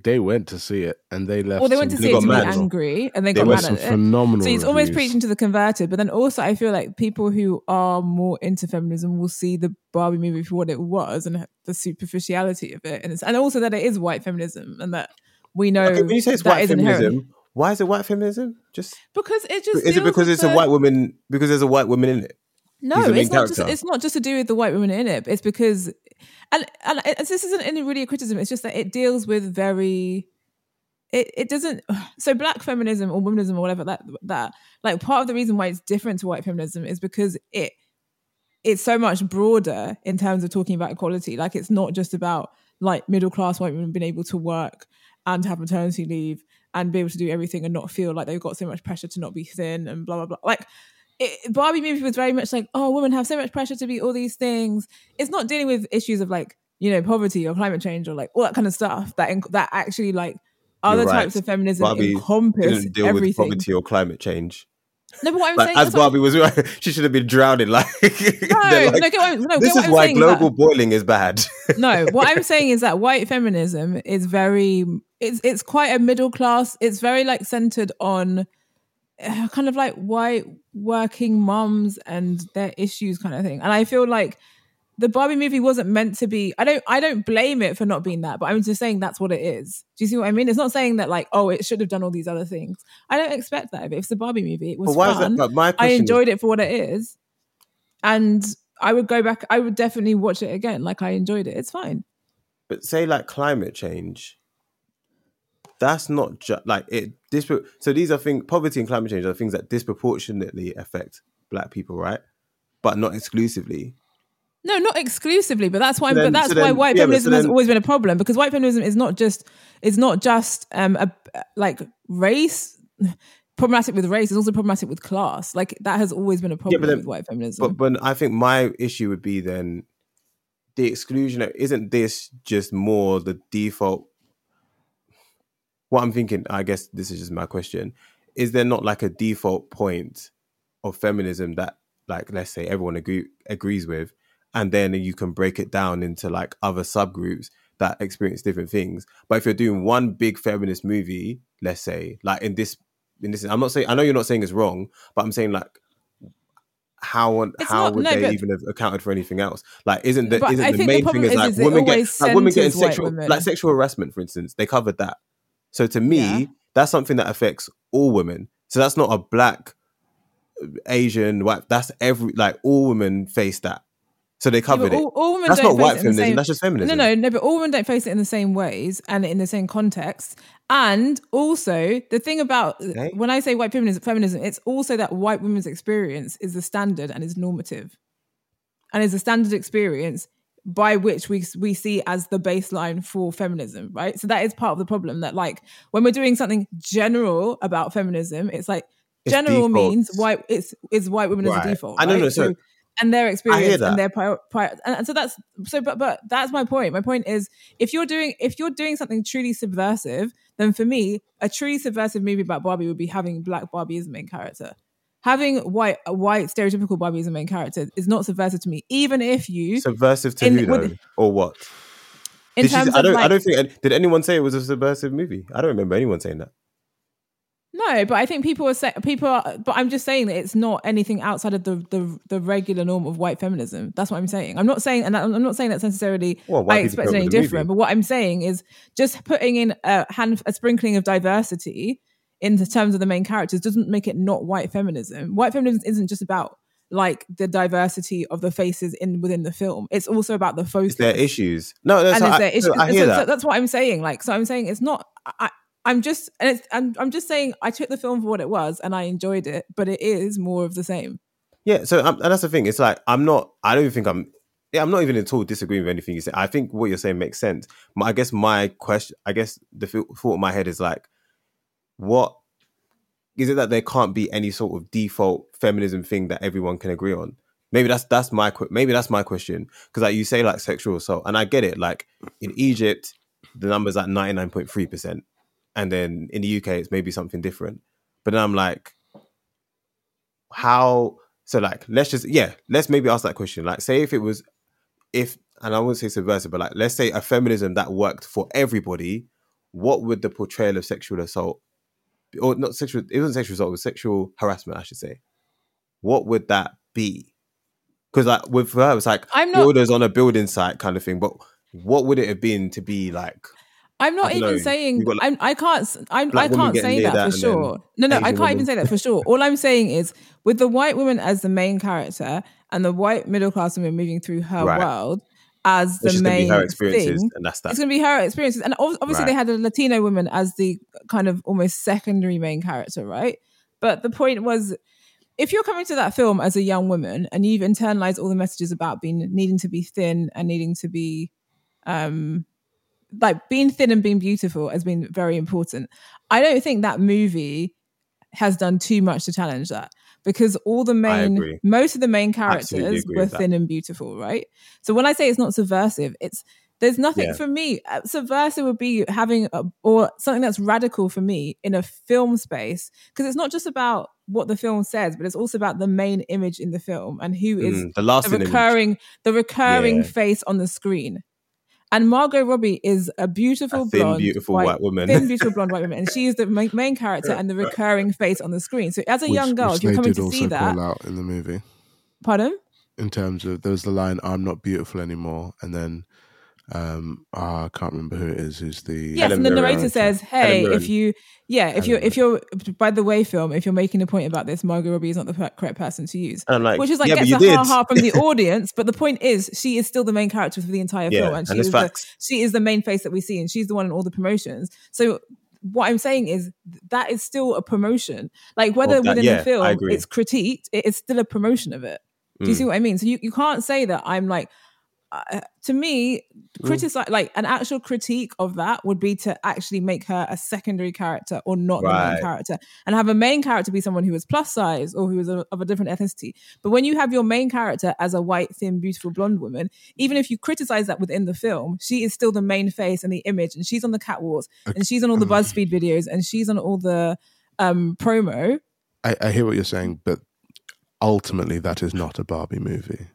They went to see it and they left... Or they went to see it to be angry and they got mad at it. Phenomenal so it's reviews. Almost preaching to the converted. But then also I feel like people who are more into feminism will see the Barbie movie for what it was and the superficiality of it. And also that it is white feminism, and that we know... Okay, when you say it's white feminism... Inherent. Why is it white feminism? Is it because it's a white woman? Because there's a white woman in it. No, it's not just to do with the white woman in it. It's because, and this isn't really a criticism. It's just that it deals with it doesn't. So black feminism or womanism or whatever that like, part of the reason why it's different to white feminism is because it's so much broader in terms of talking about equality. Like, it's not just about like middle class white women being able to work and have maternity leave and be able to do everything and not feel like they've got so much pressure to not be thin and blah blah blah. Like, Barbie movie was very much like, oh, women have so much pressure to be all these things. It's not dealing with issues of like, you know, poverty or climate change or like all that kind of stuff that actually like other types of feminism Barbie encompass didn't deal everything. With poverty or climate change. No, but what I'm saying, as Barbie was, she should have been drowning. Like, this is why global boiling is bad. No, what I'm saying is that white feminism is very, it's quite a middle class. It's very like centered on kind of like white working mums and their issues kind of thing. And I feel like the Barbie movie wasn't meant to be. I don't blame it for not being that, but I'm just saying that's what it is. Do you see what I mean? It's not saying that like, oh, it should have done all these other things. I don't expect that of it. If it's a Barbie movie, it was fun. I enjoyed it for what it is, and I would go back. I would definitely watch it again. Like, I enjoyed it. It's fine. But say like climate change, that's not just like it. So these are things, poverty and climate change are things that disproportionately affect black people, right? But not exclusively. No, not exclusively, but that's why. But that's why white feminism has always been a problem, because white feminism is not just like race. Problematic with race is also problematic with class. Like that has always been a problem with white feminism. But I think my issue would be then the exclusion. Isn't this just more the default? What I'm thinking, I guess this is just my question: is there not like a default point of feminism that, like, let's say everyone agrees with, and then you can break it down into like other subgroups that experience different things? But if you're doing one big feminist movie, let's say, like in this, I'm not saying, I know you're not saying it's wrong, but I'm saying like, how would they even have accounted for anything else? Like, isn't the main thing women getting sexual harassment, for instance, they covered that. So to me, that's something that affects all women. So that's not a black, Asian, white. That's all women face that. So they covered it. All women that's not white feminism. That's just feminism. No. But all women don't face it in the same ways and in the same context. And also the thing about when I say white feminism, it's also that white women's experience is the standard and is normative, and is the standard experience by which we see as the baseline for feminism, right? So that is part of the problem, that like when we're doing something general about feminism, it's like general means white. It's white women as a default. I don't know. So and their experience and their and so that's so. But that's my point. My point is, if you're doing something truly subversive, then for me, a truly subversive movie about Barbie would be having black Barbie as the main character. Having white stereotypical Barbie as the main character is not subversive to me, even if you subversive to who though, or what? In terms of, I don't think. Did anyone say it was a subversive movie? I don't remember anyone saying that. No, but I think people are, but I'm just saying that it's not anything outside of the regular norm of white feminism. That's what I'm saying. I'm not saying that's necessarily, I expect anything different, but what I'm saying is just putting in a sprinkling of diversity in the terms of the main characters doesn't make it not white feminism. White feminism isn't just about like the diversity of the faces within the film. It's also about the focus. It's their issues. No, I hear that. So that's what I'm saying. Like, so I'm saying it's not... I'm just saying I took the film for what it was and I enjoyed it, but it is more of the same. Yeah, so and that's the thing. It's like I'm not even at all disagreeing with anything you say. I think what you're saying makes sense. I guess my question, the thought in my head is like, what is it that there can't be any sort of default feminism thing that everyone can agree on? Maybe that's my question, because like you say, like sexual assault, and I get it. Like in Egypt, the number's like 99.3%. And then in the UK, it's maybe something different. But then I'm like, how? So like, let's maybe ask that question. Like, say if it was, and I wouldn't say subversive, but like, let's say a feminism that worked for everybody, what would the portrayal of sexual assault, or not sexual, it wasn't sexual assault, it was sexual harassment, I should say. What would that be? Because like with her, it's like builders on a building site kind of thing. But what would it have been to be like... I'm not even saying... I can't say that for sure. I can't even say that for sure. All I'm saying is, with the white woman as the main character and the white middle-class woman moving through her world as the main thing... And that's that. It's going to be her experiences. And obviously they had a Latino woman as the kind of almost secondary main character, right? But the point was, if you're coming to that film as a young woman and you've internalized all the messages about needing to be thin and needing to be... like being thin and being beautiful has been very important. I don't think that movie has done too much to challenge that, because most of the main characters were thin and beautiful, right? So when I say it's not subversive, there's nothing for me. Subversive would be having or something that's radical for me in a film space, because it's not just about what the film says, but it's also about the main image in the film and who is the recurring face on the screen. And Margot Robbie is a thin, beautiful, white woman, and she is the main character and the recurring face on the screen. So, as a young girl, if you're coming to see that, call out in the movie. Pardon? In terms of, there was the line, "I'm not beautiful anymore," and then I can't remember who it is. Who's the and the narrator says, "Hey, if you're by the way, film, if you're making a point about this, Margot Robbie is not the correct person to use." And I'm like, which is like gets a ha ha from the audience, but the point is, she is still the main character for the entire film, and she is the main face that we see, and she's the one in all the promotions. So what I'm saying is that is still a promotion. Like whether within the film it's critiqued, it is still a promotion of it. Do you see what I mean? So you can't say that I'm like. To me, criticize like an actual critique of that would be to actually make her a secondary character or not the main character, and have a main character be someone who is plus size or who is of a different ethnicity. But when you have your main character as a white, thin, beautiful blonde woman, even if you criticize that within the film, she is still the main face and the image, and she's on the catwalks, and she's on all the BuzzFeed videos, and she's on all the promo. I hear what you're saying, but ultimately, that is not a Barbie movie.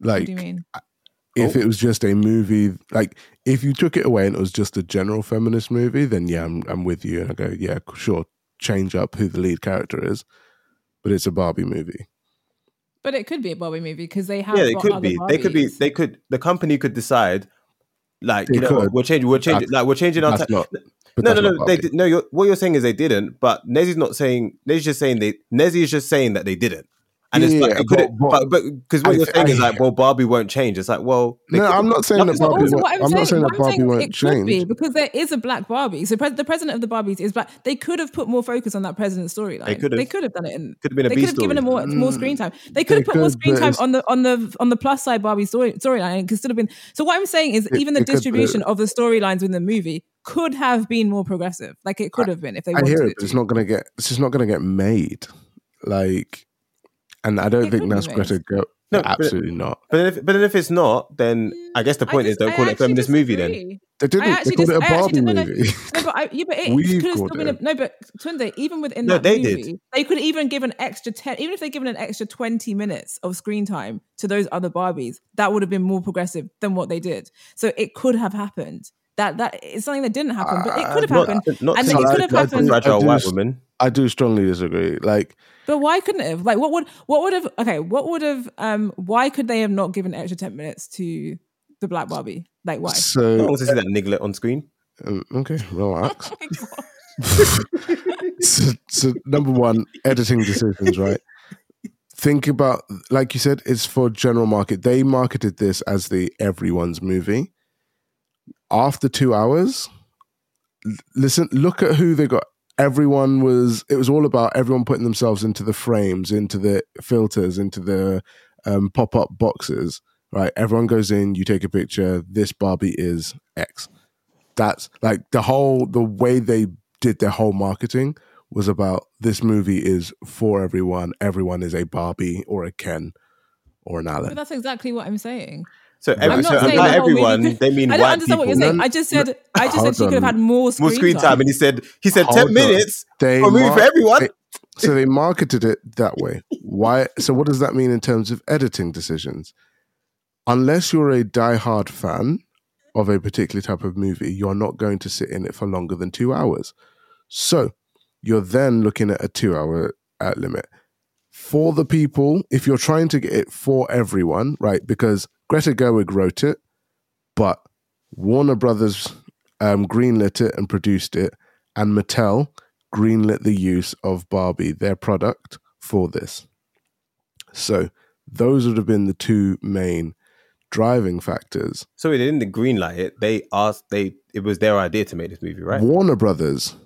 Like, what do you mean? If it was just a movie, like if you took it away and it was just a general feminist movie, then I'm with you and I go, yeah, sure, change up who the lead character is, but it's a Barbie movie. But it could be a Barbie movie because they have Barbies. The company could decide, like they we're changing our time. What you're saying is they didn't. But Nezzy's not saying. Nezzy is just saying that they didn't. And it's like, because what you're saying is like, well, Barbie won't change. It's like, well... No, I'm not saying that Barbie won't change. Be because there is a black Barbie. So the president of the Barbies is black. They could have put more focus on that president's storyline. They could have done it. They could have given him more screen time. They could have put more screen time on the plus side Barbie storyline. It could still have been... So what I'm saying is even the distribution of the storylines within the movie could have been more progressive. Like it could have been if they wanted to. I hear it, but it's just not going to get made. Like... And I don't think that's Greta Gerwig. No, absolutely not. But if it's not, then I guess the point is don't call it a feminist movie then. They didn't. They called it a Barbie movie. But Tunde, even within that movie, they could even give an extra 10, even if they'd given an extra 20 minutes of screen time to those other Barbies, that would have been more progressive than what they did. So it could have happened. That is something that didn't happen, but it could have happened. And it could have happened. Fragile white women. I do strongly disagree. Like, but why couldn't it have? Like, why could they have not given extra 10 minutes to the black Barbie? Like, why? So I want to see that niglet on screen. Okay, relax. Oh my God. So number one, editing decisions, right? Think about, like you said, it's for general market. They marketed this as the everyone's movie. After 2 hours, look at who they got. It was all about everyone putting themselves into the frames, into the filters, into the pop-up boxes, right? Everyone goes in, you take a picture, this Barbie is X. That's like the way they did their whole marketing was about this movie is for everyone. Everyone is a Barbie or a Ken or an Alan. But that's exactly what I'm saying. They mean white people. I don't understand what you're saying. I just said she could have had more screen time. And he said 10 minutes for a movie for everyone. So they marketed it that way. Why? So what does that mean in terms of editing decisions? Unless you're a diehard fan of a particular type of movie, you're not going to sit in it for longer than 2 hours. So you're then looking at a 2 hour limit. For the people, if you're trying to get it for everyone, right, because Greta Gerwig wrote it, but Warner Brothers greenlit it and produced it, and Mattel greenlit the use of Barbie, their product, for this. So those would have been the two main driving factors. So they didn't greenlight it. It was their idea to make this movie, right? Warner Brothers.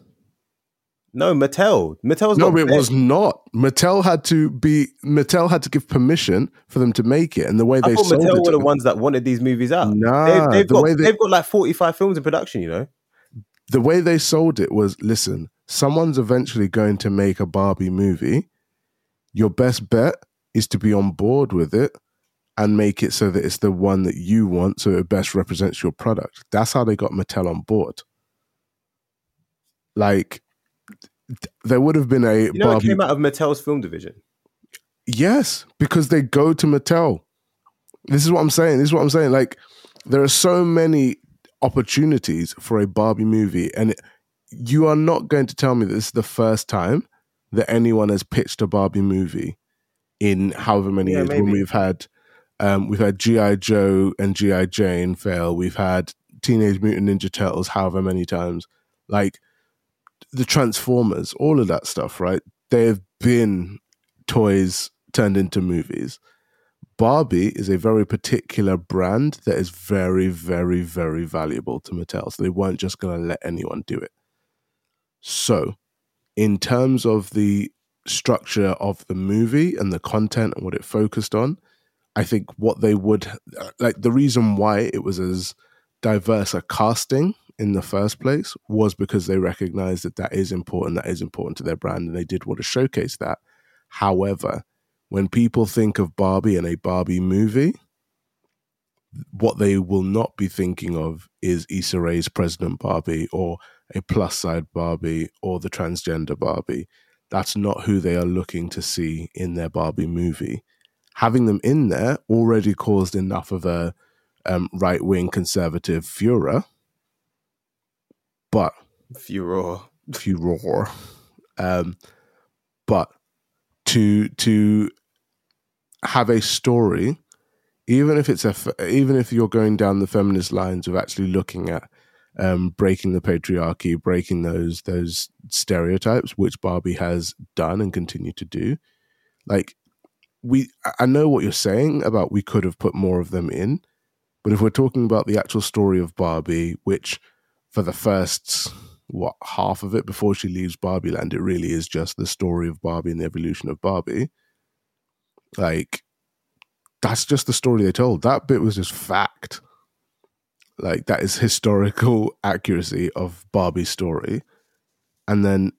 No, Mattel. Mattel had to give permission for them to make it, and the way they sold it. Mattel were the ones that wanted these movies out. Nah, they've got like 45 films in production. You know, the way they sold it was: listen, someone's eventually going to make a Barbie movie. Your best bet is to be on board with it and make it so that it's the one that you want, so it best represents your product. That's how they got Mattel on board. Like. There would have been a... You know, it came out of Mattel's film division. Yes, because they go to Mattel. This is what I'm saying. Like, there are so many opportunities for a Barbie movie, and you are not going to tell me that this is the first time that anyone has pitched a Barbie movie in however many years when we've had We've had G.I. Joe and G.I. Jane fail. We've had Teenage Mutant Ninja Turtles however many times. Like, the Transformers, all of that stuff, right? They have been toys turned into movies. Barbie is a very particular brand that is very, very, very valuable to Mattel. So they weren't just going to let anyone do it. So in terms of the structure of the movie and the content and what it focused on, I think what they would, like the reason why it was as diverse a casting in the first place was because they recognized that that is important to their brand, and they did want to showcase that. However, when people think of Barbie and a Barbie movie, what they will not be thinking of is Issa Rae's President Barbie or a plus-side Barbie or the transgender Barbie. That's not who they are looking to see in their Barbie movie. Having them in there already caused enough of a right-wing conservative furor. But... Furor. But to have a story, even if you're going down the feminist lines of actually looking at breaking the patriarchy, breaking those stereotypes, which Barbie has done and continue to do, like I know what you're saying about we could have put more of them in, but if we're talking about the actual story of Barbie, which for the first half of it before she leaves Barbie Land, it really is just the story of Barbie and the evolution of Barbie. Like, that's just the story they told. That bit was just fact. Like, that is historical accuracy of Barbie's story. And then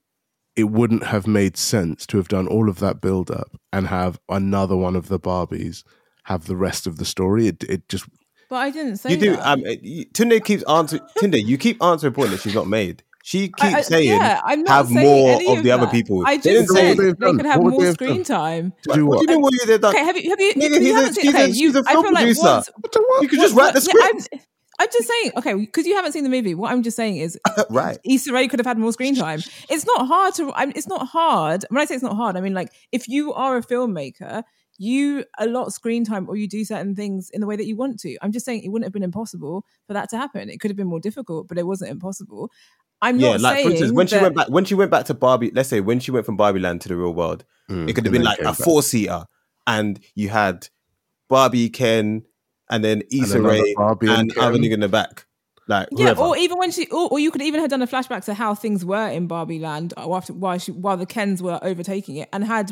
it wouldn't have made sense to have done all of that build up and have another one of the Barbies have the rest of the story. It just... But I didn't say that. You do. Tunde keeps answering. Tunde, you keep answering a point that she's not made. She keeps saying, have more of the other people. I just said they could have more screen time. To do what? Do you know what they've done? Okay, She's a film producer. You could just write the script. I'm just saying, okay, because you haven't seen the movie. What I'm just saying is, right, Issa Rae could have had more screen time. It's not hard to. It's not hard. When I say it's not hard, I mean like if you are a filmmaker, you allot screen time or you do certain things in the way that you want to. I'm just saying it wouldn't have been impossible for that to happen. It could have been more difficult, but it wasn't impossible. I'm not saying. For instance, when she went back to Barbie, let's say when she went from Barbie Land to the real world, it could have been like a 4-seater, and you had Barbie, Ken. And then Issa Rae and Avenue in the back. Like, yeah, whoever. Or even when she, or you could even have done a flashback to how things were in Barbie Land while the Kens were overtaking it and had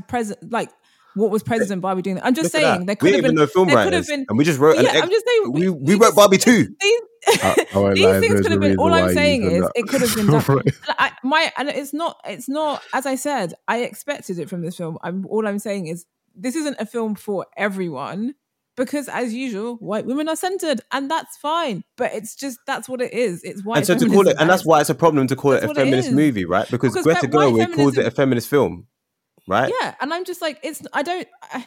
what was President Barbie doing? I'm just saying there could have been no film writers, and we just wrote. I'm just saying we wrote Barbie too. These things could have been. All I'm saying is it could have been done. And it's not. As I said, I expected it from this film. All I'm saying is this isn't a film for everyone. Because as usual, white women are centered, and that's fine. But it's just that's what it is. It's white. And so to call it, and that's why it's a problem to call it a feminist movie, right? Because Greta Gerwig calls it a feminist film, right? Yeah, and I'm just like, it's. I don't. I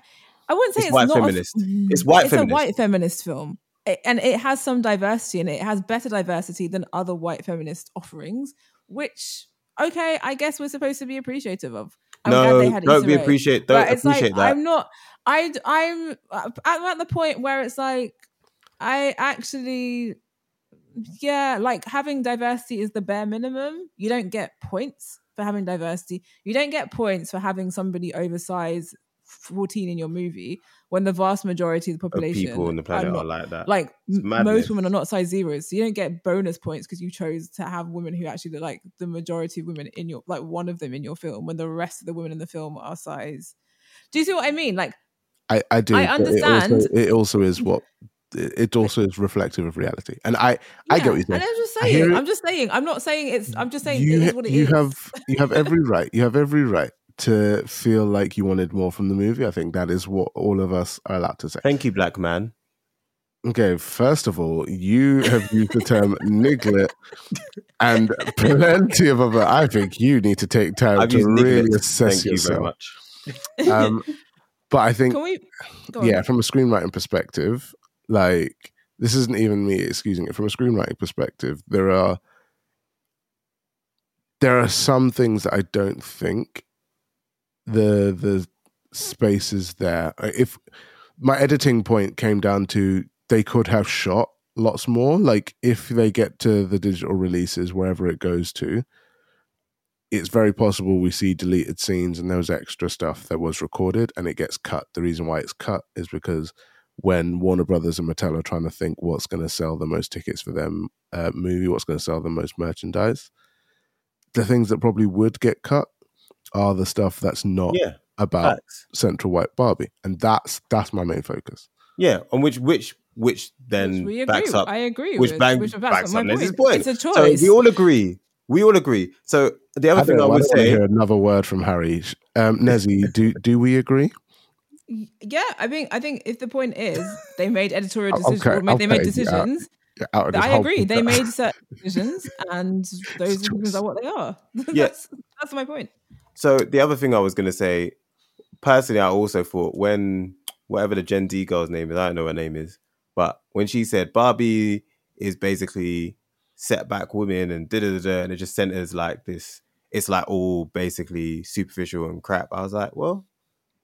wouldn't say it's white feminist. It's white feminist. It's a white feminist film, and it has some diversity, and it has better diversity than other white feminist offerings, which okay, I guess we're supposed to be appreciative of. Don't appreciate that. I'm at the point where it's like, I actually, like having diversity is the bare minimum. You don't get points for having diversity. You don't get points for having somebody oversized 14 in your movie when the vast majority of the population of people on the planet are like that. Like most women are not size zeros. So you don't get bonus points because you chose to have women who actually look like the majority of women in your, like one of them in your film when the rest of the women in the film are size. Do you see what I mean? Like, I do. I understand. It also is reflective of reality, and I get what you're saying. And I'm just saying. I'm not saying it's. I'm just saying it is what it is. You have every right. You have every right to feel like you wanted more from the movie. I think that is what all of us are allowed to say. Thank you, black man. Okay, first of all, you have used the term niglet and plenty of other. I think you need to take time to really assess yourself. Thank you very much. But I think from a screenwriting perspective, like this isn't even me excusing it, from a screenwriting perspective there are some things that I don't think the space is there. If my editing point came down to they could have shot lots more. Like, if they get to the digital releases, wherever it goes to, it's very possible we see deleted scenes and there was extra stuff that was recorded and it gets cut. The reason why it's cut is because when Warner Brothers and Mattel are trying to think what's going to sell the most tickets for their movie, what's going to sell the most merchandise, the things that probably would get cut are the stuff that's not about facts. Central White Barbie. And that's my main focus. Yeah, on which then we agree, backs up. I agree. Which backs up Liz's point. It's a choice. So we all agree. So the other thing I would say, hear another word from Harry. Nezzy, do we agree? Yeah, I think if the point is they made editorial decisions, they made decisions. I agree. They made certain decisions, and those decisions are what they are. Yes, that's my point. So the other thing I was going to say, personally, I also thought when whatever the Gen D girl's name is, I don't know what her name is, but when she said Barbie is basically set back women and and it just centers like this, it's like all basically superficial and crap. I was like, well,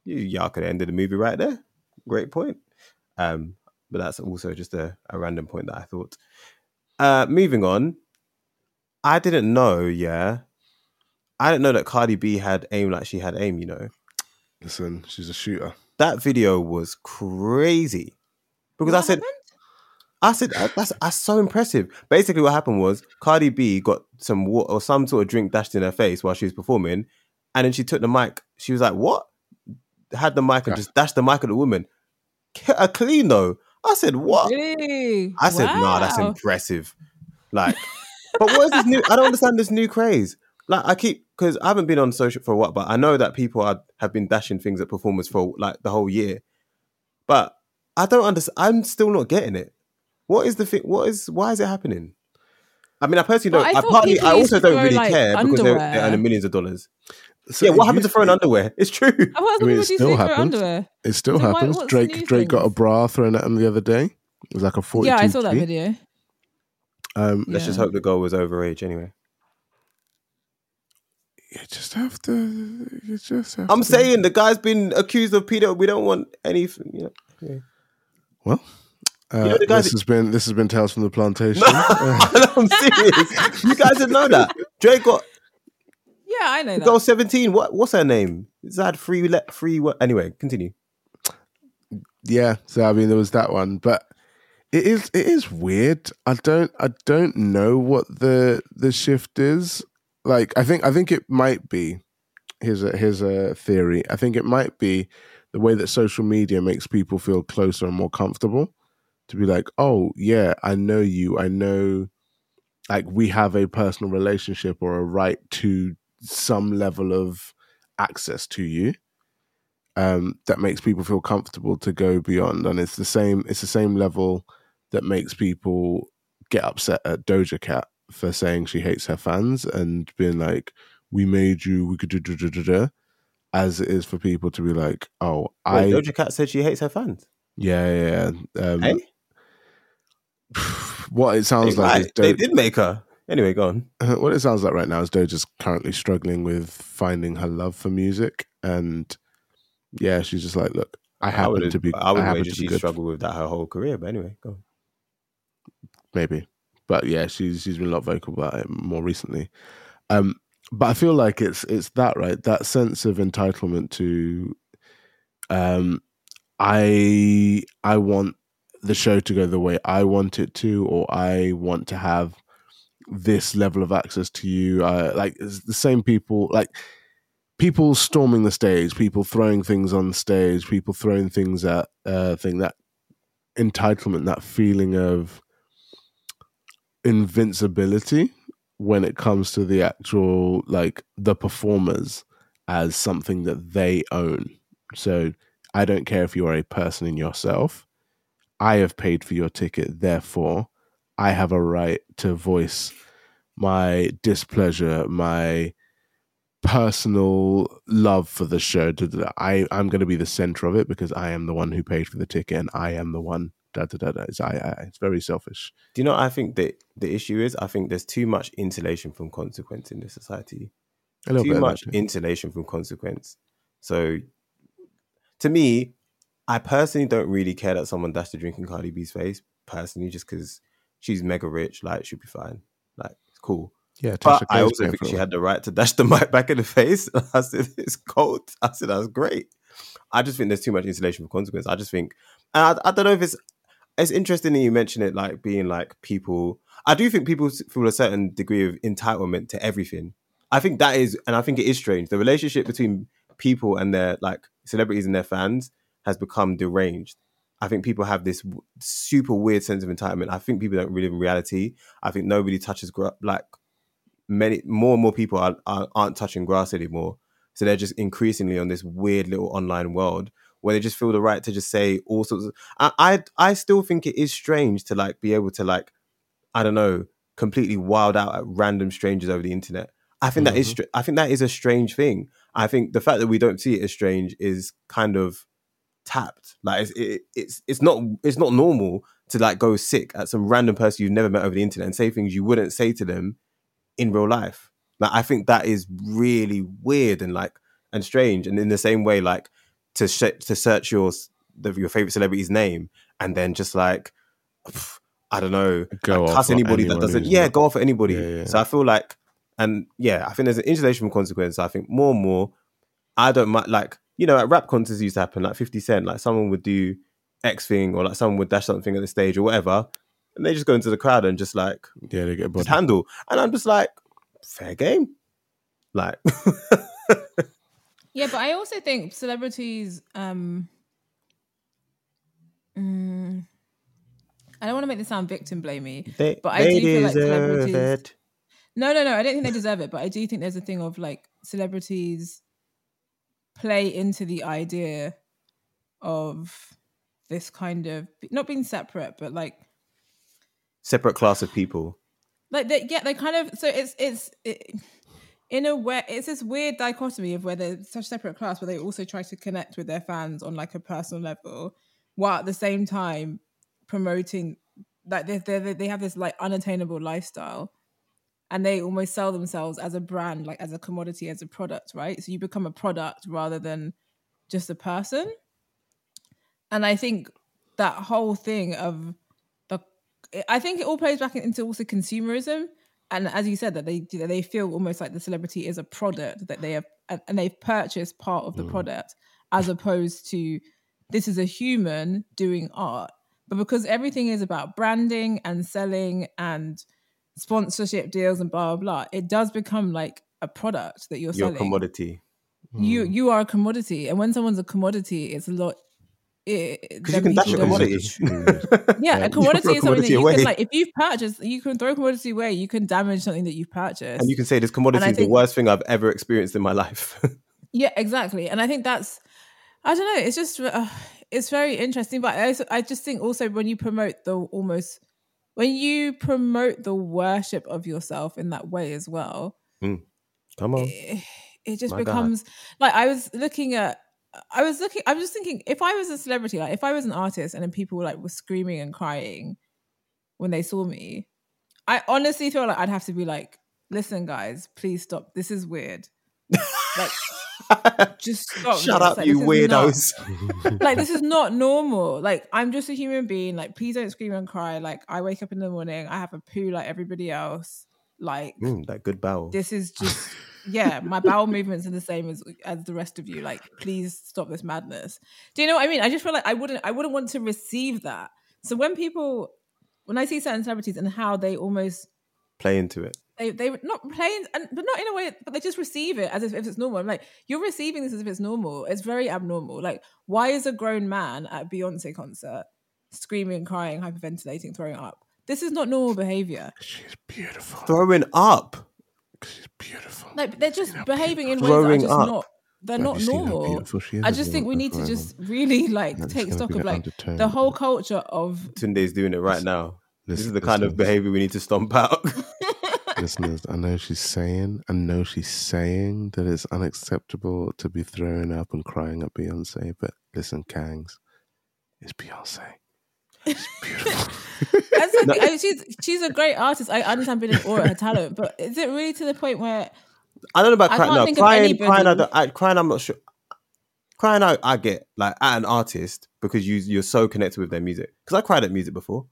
y'all could have ended the movie right there. Great point. But that's also just a random point that I thought. Moving on, I didn't know, I didn't know that Cardi B had aim like she had aim, you know. Listen, she's a shooter. That video was crazy. Because what happened? I said that's so impressive. Basically, what happened was Cardi B got some water or some sort of drink dashed in her face while she was performing, and then she took the mic. She was like, "What?" Had the mic and just dashed the mic at the woman. A clean though. I said, "What?" Really? I said, "Wow. Nah, that's impressive." Like, but what is this new? I don't understand this new craze. Like, because I haven't been on social for a while, but I know that people have been dashing things at performers for like the whole year. But I don't understand. I'm still not getting it. What is the thing? Why is it happening? I mean, I personally don't. I also don't really care because they're earning millions of dollars. So yeah, what happened to throwing underwear? It's true. I mean, it still happens. Drake got a bra thrown at him the other day. It was like a 42. Yeah, I saw that video. Let's just hope the girl was overage anyway. You just have to. I'm saying the guy's been accused of pedo. We don't want anything. You know. Well. This has been Tales from the Plantation. No, I'm serious. You guys didn't know that Drake got. Yeah, I know that. Girl 17. What's her name? Zad free. Anyway, continue. Yeah, so I mean, there was that one, but it is weird. I don't know what the shift is. Like, I think it might be. Here's a theory. I think it might be the way that social media makes people feel closer and more comfortable. To be like, oh, yeah, I know you. I know, like, we have a personal relationship or a right to some level of access to you. That makes people feel comfortable to go beyond. And it's the same level that makes people get upset at Doja Cat for saying she hates her fans and being like, we made you, we could do, as it is for people to be like, oh, Doja Cat said she hates her fans? Yeah. Hey? What it sounds like is they did make her. Anyway, go on. What it sounds like right now is Doja's currently struggling with finding her love for music, and yeah, she's just like, look, I would wager she struggled with that her whole career. But anyway, go on. Maybe, but yeah, she's been a lot vocal about it more recently. But I feel like it's that, right? That sense of entitlement to, I want the show to go the way I want it to, or I want to have this level of access to you. Like, it's the same people, like people storming the stage, people throwing things on stage, people throwing things at thing. That entitlement, that feeling of invincibility when it comes to the actual, like, the performers as something that they own. So I don't care if you are a person in yourself. I have paid for your ticket, therefore I have a right to voice my displeasure, my personal love for the show. I'm going to be the center of it because I am the one who paid for the ticket and I am the one. It's very selfish. Do you know what I think that the issue is? I think there's too much insulation from consequence in this society. Too much insulation from consequence. So, to me, I personally don't really care that someone dashed a drink in Cardi B's face, personally, just because she's mega rich. Like, she'll be fine. Like, it's cool. Yeah, but I also think she had the right to dash the mic back in the face. I said, it's cold. I said, that's great. I just think there's too much insulation for consequence. I just think, and I don't know if it's interesting that you mention it, like being like people. I do think people feel a certain degree of entitlement to everything. I think that is, and I think it is strange. The relationship between people and their like celebrities and their fans has become deranged. I think people have this super weird sense of entitlement. I think people don't really live in reality. I think nobody touches like many more and more people aren't touching grass anymore. So they're just increasingly on this weird little online world where they just feel the right to just say all sorts of... I still think it is strange to like be able to like, I don't know, completely wild out at random strangers over the internet. I think that is a strange thing. I think the fact that we don't see it as strange is kind of tapped. Like it's not normal to like go sick at some random person you've never met over the internet and say things you wouldn't say to them in real life. Like, I think that is really weird and like and strange. And in the same way, like to search your favorite celebrity's name and then just like I don't know, like, cuss anybody that doesn't. Yeah, go off at anybody. Yeah. So I feel like, and yeah, I think there's an insulation consequence. I think more and more, I don't mind. Like, you know, at rap concerts used to happen, like 50 Cent, like someone would do X thing or like someone would dash something at the stage or whatever, and they just go into the crowd and just like they get just handle. And I'm just like, fair game, like. Yeah, but I also think celebrities. I don't want to make this sound victim blamey, but I do feel like celebrities. It. No, I don't think they deserve it, but I do think there's a thing of like celebrities play into the idea of this kind of not being separate, but like separate class of people. Like they kind of, so it's in a way it's this weird dichotomy of where they're such separate class, but they also try to connect with their fans on like a personal level, while at the same time promoting like they have this like unattainable lifestyle, and they almost sell themselves as a brand, like as a commodity, as a product, right? So you become a product rather than just a person, and I think that whole thing of I think it all plays back into also consumerism, and as you said, that they feel almost like the celebrity is a product that they have, and they've purchased part of the product, as opposed to this is a human doing art. But because everything is about branding and selling and sponsorship deals and blah blah blah, it does become like a product that you're selling. A commodity. You are a commodity, and when someone's a commodity, it's a lot. Because you can dash a commodity. Yeah, a commodity is something that you can, like, if you've purchased, you can throw a commodity away, you can damage something that you've purchased. And you can say this commodity is the worst thing I've ever experienced in my life. Yeah, exactly. And I think that's, I don't know, it's just, it's very interesting. But I just think also when you promote the worship of yourself in that way as well. Come on. It just becomes, like, I'm just thinking, if I was a celebrity, like if I was an artist and then people like were screaming and crying when they saw me, I honestly feel like I'd have to be like, listen guys, please stop. This is weird. Like, just stop. Shut up, like, you weirdos. Like, this is not normal. Like, I'm just a human being. Like, please don't scream and cry. Like, I wake up in the morning, I have a poo like everybody else. Like, that good bowel. This is just... Yeah, my bowel movements are the same as the rest of you. Like, please stop this madness. Do you know what I mean? I just feel like I wouldn't want to receive that. So when I see certain celebrities and how they almost play into it, they not playing, but not in a way, but they just receive it as if it's normal. I'm like, you're receiving this as if it's normal. It's very abnormal. Like, why is a grown man at a Beyoncé concert screaming, crying, hyperventilating, throwing up? This is not normal behavior. She's beautiful. Throwing up. She's beautiful. Like, they're just behaving in ways that are just not. They're not normal. I just think we need to just really like take stock of like the whole culture of. Tunde's doing it right now. This is the kind of behavior we need to stomp out. Listeners, I know she's saying that it's unacceptable to be throwing up and crying at Beyonce, but listen, Kangs, it's Beyonce. It's beautiful. She's a great artist. I understand being in awe at her talent, but is it really to the point where I don't know about crying? No, crying, I'm not sure. Crying out, I get, like, at an artist because you're so connected with their music. Because I cried at music before.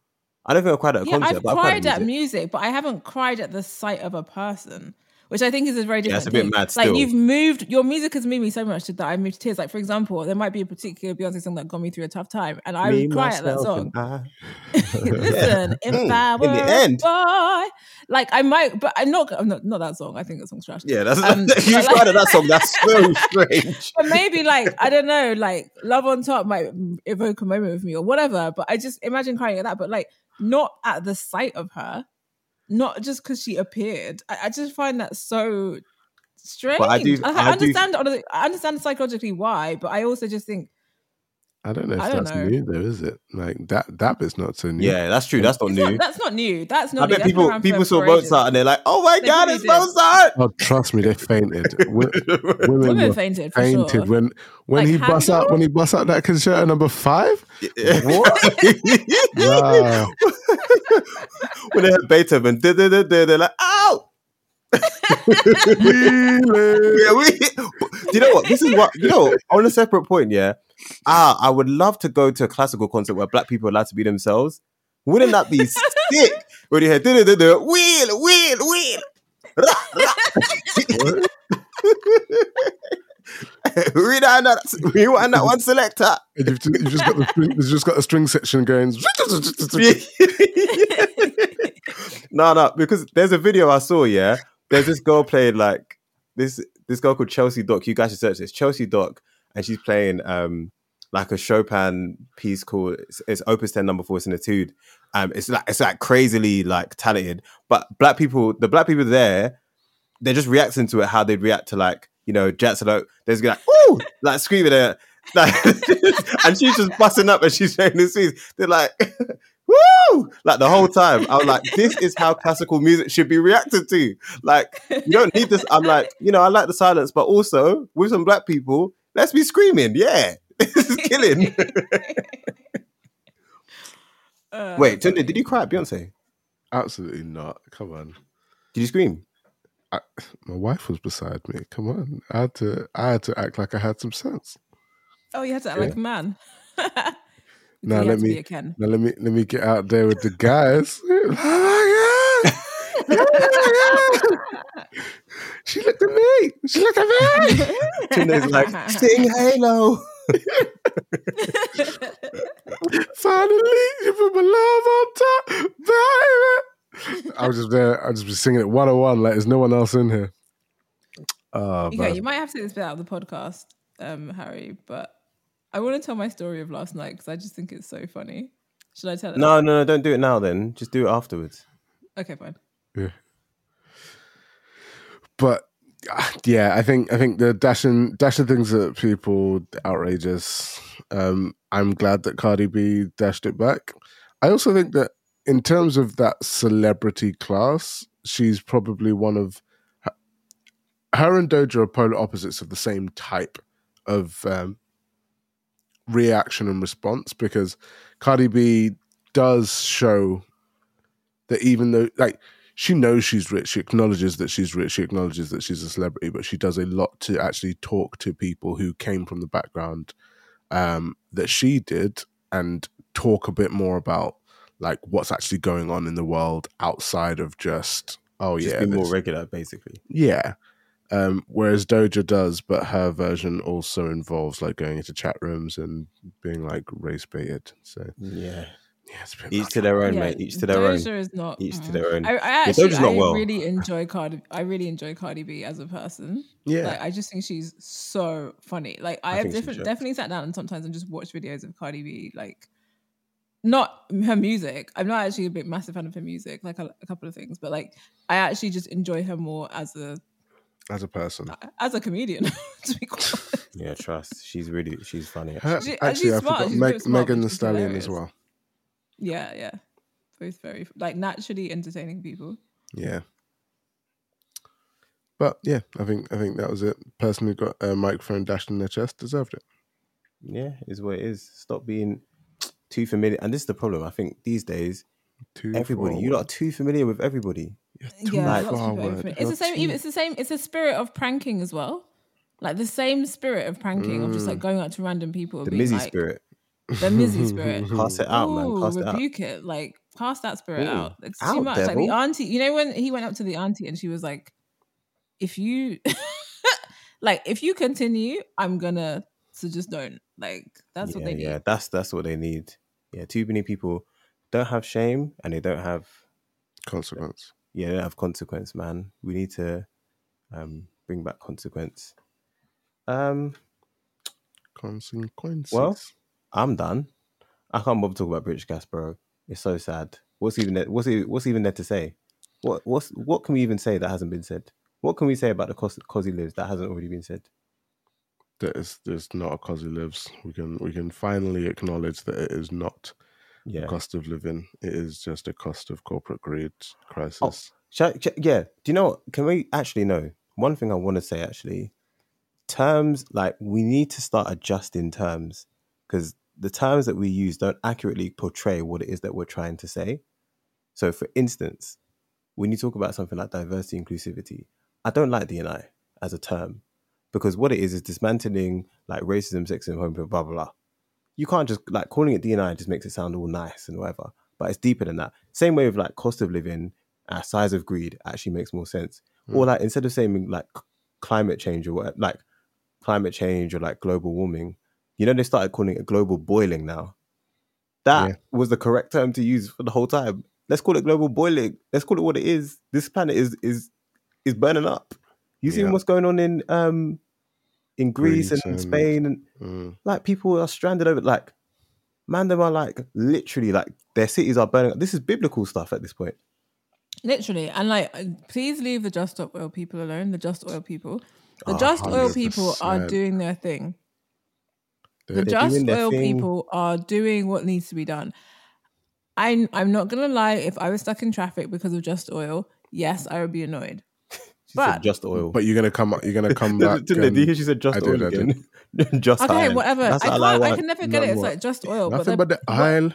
I don't think I cried at a concert. I've cried at music, but I haven't cried at the sight of a person, which I think is a very different thing. Yeah, it's a bit mad still. Like, you've moved, your music has moved me so much that I moved to tears. Like, for example, there might be a particular Beyoncé song that got me through a tough time, and I would cry at that song. Listen, if I were in the end, boy, like, I might, but I'm not that song. I think that song's trash. Yeah, that's you cried at that song. That's so strange. But maybe, like, I don't know, like, Love on Top might evoke a moment with me or whatever. But I just imagine crying at that. But, like, not at the sight of her. Not just because she appeared. I just find that so strange. But I understand psychologically why, but I also just think, I don't know if that's new though, is it? Like, that bit's not so new. Yeah, that's true. That's not new. That's not new. That's not new. I bet people saw Mozart and they're like, oh my God, it's Mozart! Oh, trust me, they fainted. Women fainted, for sure. When he busts out that concerto number 5? What? When they had Beethoven, they're like, ow! Do you know what? This is what, you know, on a separate point, yeah. I would love to go to a classical concert where black people are allowed to be themselves. Wouldn't that be sick? When you hear wheel. Rah, rah. We want that one selector. You've just got a string section going. No, because there's a video I saw, yeah. There's this girl playing, like, this girl called Chelsea Doc. You guys should search this. Chelsea Doc. And she's playing like a Chopin piece called it's Opus 10 number 4 Sonatude. It's like crazily like talented, but the black people there, they're just reacting to it how they'd react to, like, you know, Jack Salope. They're just like, ooh, like screaming at, like, and she's just busting up and she's saying this piece. They're like, woo! Like the whole time, I was like, this is how classical music should be reacted to. Like, you don't need this. I'm like, you know, I like the silence, but also with some black people, let's be screaming, yeah. This is killing. Wait, Tony, did you cry at Beyonce? Absolutely not. Come on. Did you scream? My wife was beside me. Come on. I had to act like I had some sense. Oh, you had to act like a man. Now let me get out there with the guys. She looked at me. Tunde's like, sing Halo. Finally, you put my love on top, baby. I was just there. I just was singing it 101. Like, there's no one else in here. You might have to take this bit out of the podcast, Harry. But I want to tell my story of last night because I just think it's so funny. Should I tell it? No, don't do it now. Then just do it afterwards. Okay, fine. Yeah. But yeah, I think the dashing things at people, outrageous. I'm glad that Cardi B dashed it back. I also think that in terms of that celebrity class, she's probably one of her and Doja are polar opposites of the same type of reaction and response, because Cardi B does show that even though, like, she knows she's rich. She acknowledges that she's rich. She acknowledges that she's a celebrity, but she does a lot to actually talk to people who came from the background that she did and talk a bit more about, like, what's actually going on in the world outside of just be more regular, basically. Yeah. Whereas Doja does, but her version also involves, like, going into chat rooms and being, like, race-baited. So, yeah. Yeah, each to their own, mate. Each to their own. Doja is not. Each to their own. I really enjoy Cardi. I really enjoy Cardi B as a person. Yeah, like, I just think she's so funny. Like, I have definitely sat down and sometimes and just watched videos of Cardi B. Like, not her music. I'm not actually a big massive fan of her music. Like a couple of things, but like I actually just enjoy her more as a person, as a comedian. To be quite honest. Yeah, trust. She's funny. Actually, she's smart. I forgot Megan Thee Stallion hilarious. As well. Yeah. Both very, like, naturally entertaining people. Yeah. But yeah, I think that was it. Person who got a microphone dashed in their chest deserved it. Yeah, is what it is. Stop being too familiar. And this is the problem, I think, these days. You lot are too familiar with everybody. You're too forward. It's the same. It's the spirit of pranking as well. Like the same spirit of pranking, of just like going out to random people. And the Mizzy like, spirit. The Mizzy spirit. Pass it out, man. Pass it out. Rebuke it. Like, pass that spirit out. It's too much. Devil. Like the auntie, you know, when he went up to the auntie and she was like, if you, like, if you continue, I'm gonna, so just don't. Like, that's what they need. Yeah, that's what they need. Yeah, too many people don't have shame and they don't have consequence. Yeah, they don't have consequence, man. We need to bring back consequence. Consequences. Well, I'm done. I can't bother to talk about British Gas, bro. It's so sad. What's even there to say? What can we even say that hasn't been said? What can we say about the cause he lives that hasn't already been said? That it's not a cost of lives. We can finally acknowledge that it is not a cost of living. It is just a cost of corporate greed crisis. Do you know what? Can we actually know? One thing I want to say actually, terms, like we need to start adjusting terms because the terms that we use don't accurately portray what it is that we're trying to say. So for instance, when you talk about something like diversity, inclusivity, I don't like D&I as a term. Because what it is dismantling like racism, sexism, homophobia, blah, blah, blah. You can't just, like calling it D&I just makes it sound all nice and whatever. But it's deeper than that. Same way with like cost of living, size of greed actually makes more sense. Or like instead of saying like climate change or whatever, like climate change or like global warming, you know, they started calling it global boiling now. That was the correct term to use for the whole time. Let's call it global boiling. Let's call it what it is. This planet is burning up. You see what's going on in Greece and Spain, and like people are stranded over. Like, man, them are like literally like their cities are burning up. This is biblical stuff at this point. Literally, and like, please leave the Just Stop Oil people alone. The Just Oil people, Just Oil people are doing their thing. The Just Oil people are doing what needs to be done. I'm not gonna lie. If I was stuck in traffic because of Just Oil, yes, I would be annoyed. But Just Oil. But you're gonna come back. Did you hear she said Just Oil again? Just okay, oil. Whatever. I can never get it. It's like Just Oil. Nothing but the aisle.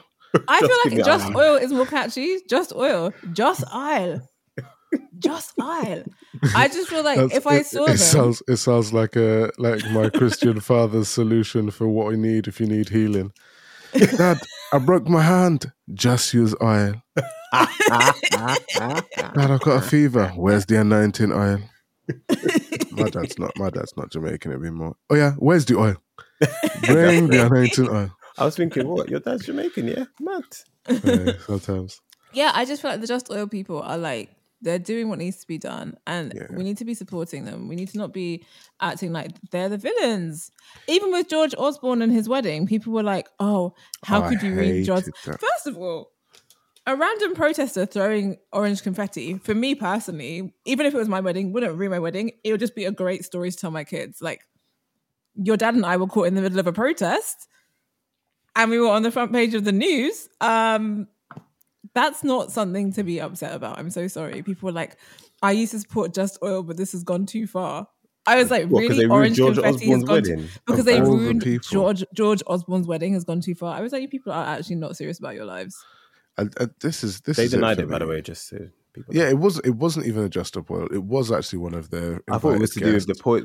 I feel like Just Oil is more catchy. Just Oil. Just aisle. Just aisle. I just feel like if I saw them, it sounds like my Christian father's solution for what we need if you need healing. Dad, I broke my hand. Just use oil. Dad, I've got a fever. Where's the anointing oil? My dad's not Jamaican anymore. Oh yeah, where's the oil? Bring the anointing oil. I was thinking, what? Your dad's Jamaican, yeah? Mad. Yeah, sometimes. Yeah, I just feel like the Just Oil people are like, they're doing what needs to be done and we need to be supporting them. We need to not be acting like they're the villains. Even with George Osborne and his wedding, people were like, oh, how could you read George? That. First of all, a random protester throwing orange confetti, for me personally, even if it was my wedding, wouldn't ruin my wedding. It would just be a great story to tell my kids. Like, your dad and I were caught in the middle of a protest and we were on the front page of the news. That's not something to be upset about. I'm so sorry. People were like, I used to support Just Oil, but this has gone too far. I was like, really? Orange confetti has gone too far. Because they ruined George Osborne's wedding has gone too far. I was like, you people are actually not serious about your lives. They denied it, by the way, just to people. Yeah, it wasn't even a Just Stop Oil. It was actually one of their... I thought it was to do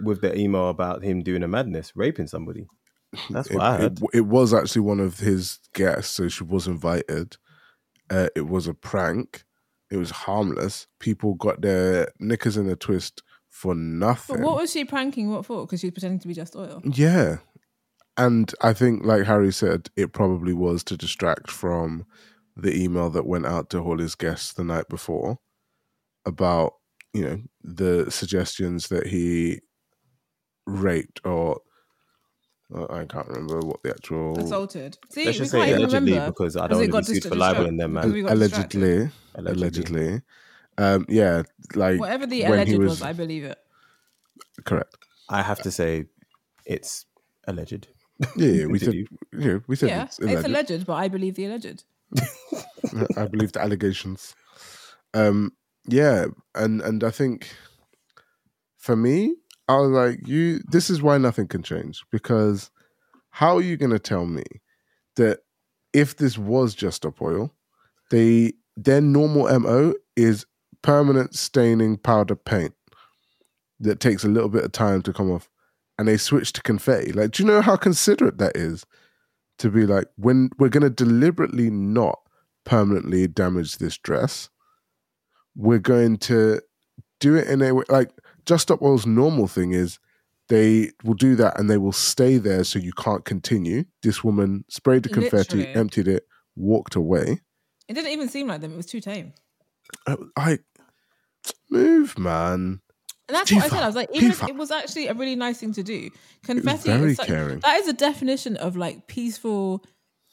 with the email about him doing a madness, raping somebody. That's what I heard. It was actually one of his guests, so she was invited. It was a prank. It was harmless. People got their knickers in a twist for nothing. But what was she pranking? What for? Because she was pretending to be Just Oil. Yeah. And I think, like Harry said, it probably was to distract from the email that went out to all his guests the night before about, you know, the suggestions that he raped or... I can't remember what the actual... Assaulted. See, let's just say allegedly because I don't want to be sued for libel in them, man. Allegedly. Yeah, like... Whatever the alleged was, I believe it. Correct. I have to say it's alleged. Yeah, we said it's alleged. It's alleged, but I believe the alleged. I believe the allegations. Yeah, and I think for me... I was like, this is why nothing can change, because how are you going to tell me that if this was Just Stop Oil, their normal MO is permanent staining powder paint that takes a little bit of time to come off. and they switched to confetti. Like, do you know how considerate that is? To be like, when we're going to deliberately not permanently damage this dress, we're going to do it in a way, like Just Stop Oil's normal thing is they will do that and they will stay there so you can't continue. This woman sprayed the confetti, literally emptied it, walked away. It didn't even seem like them. It was too tame. I move, man. And that's what I said. I was like, even if it was actually a really nice thing to do. Confetti is such, caring. That is a definition of like peaceful,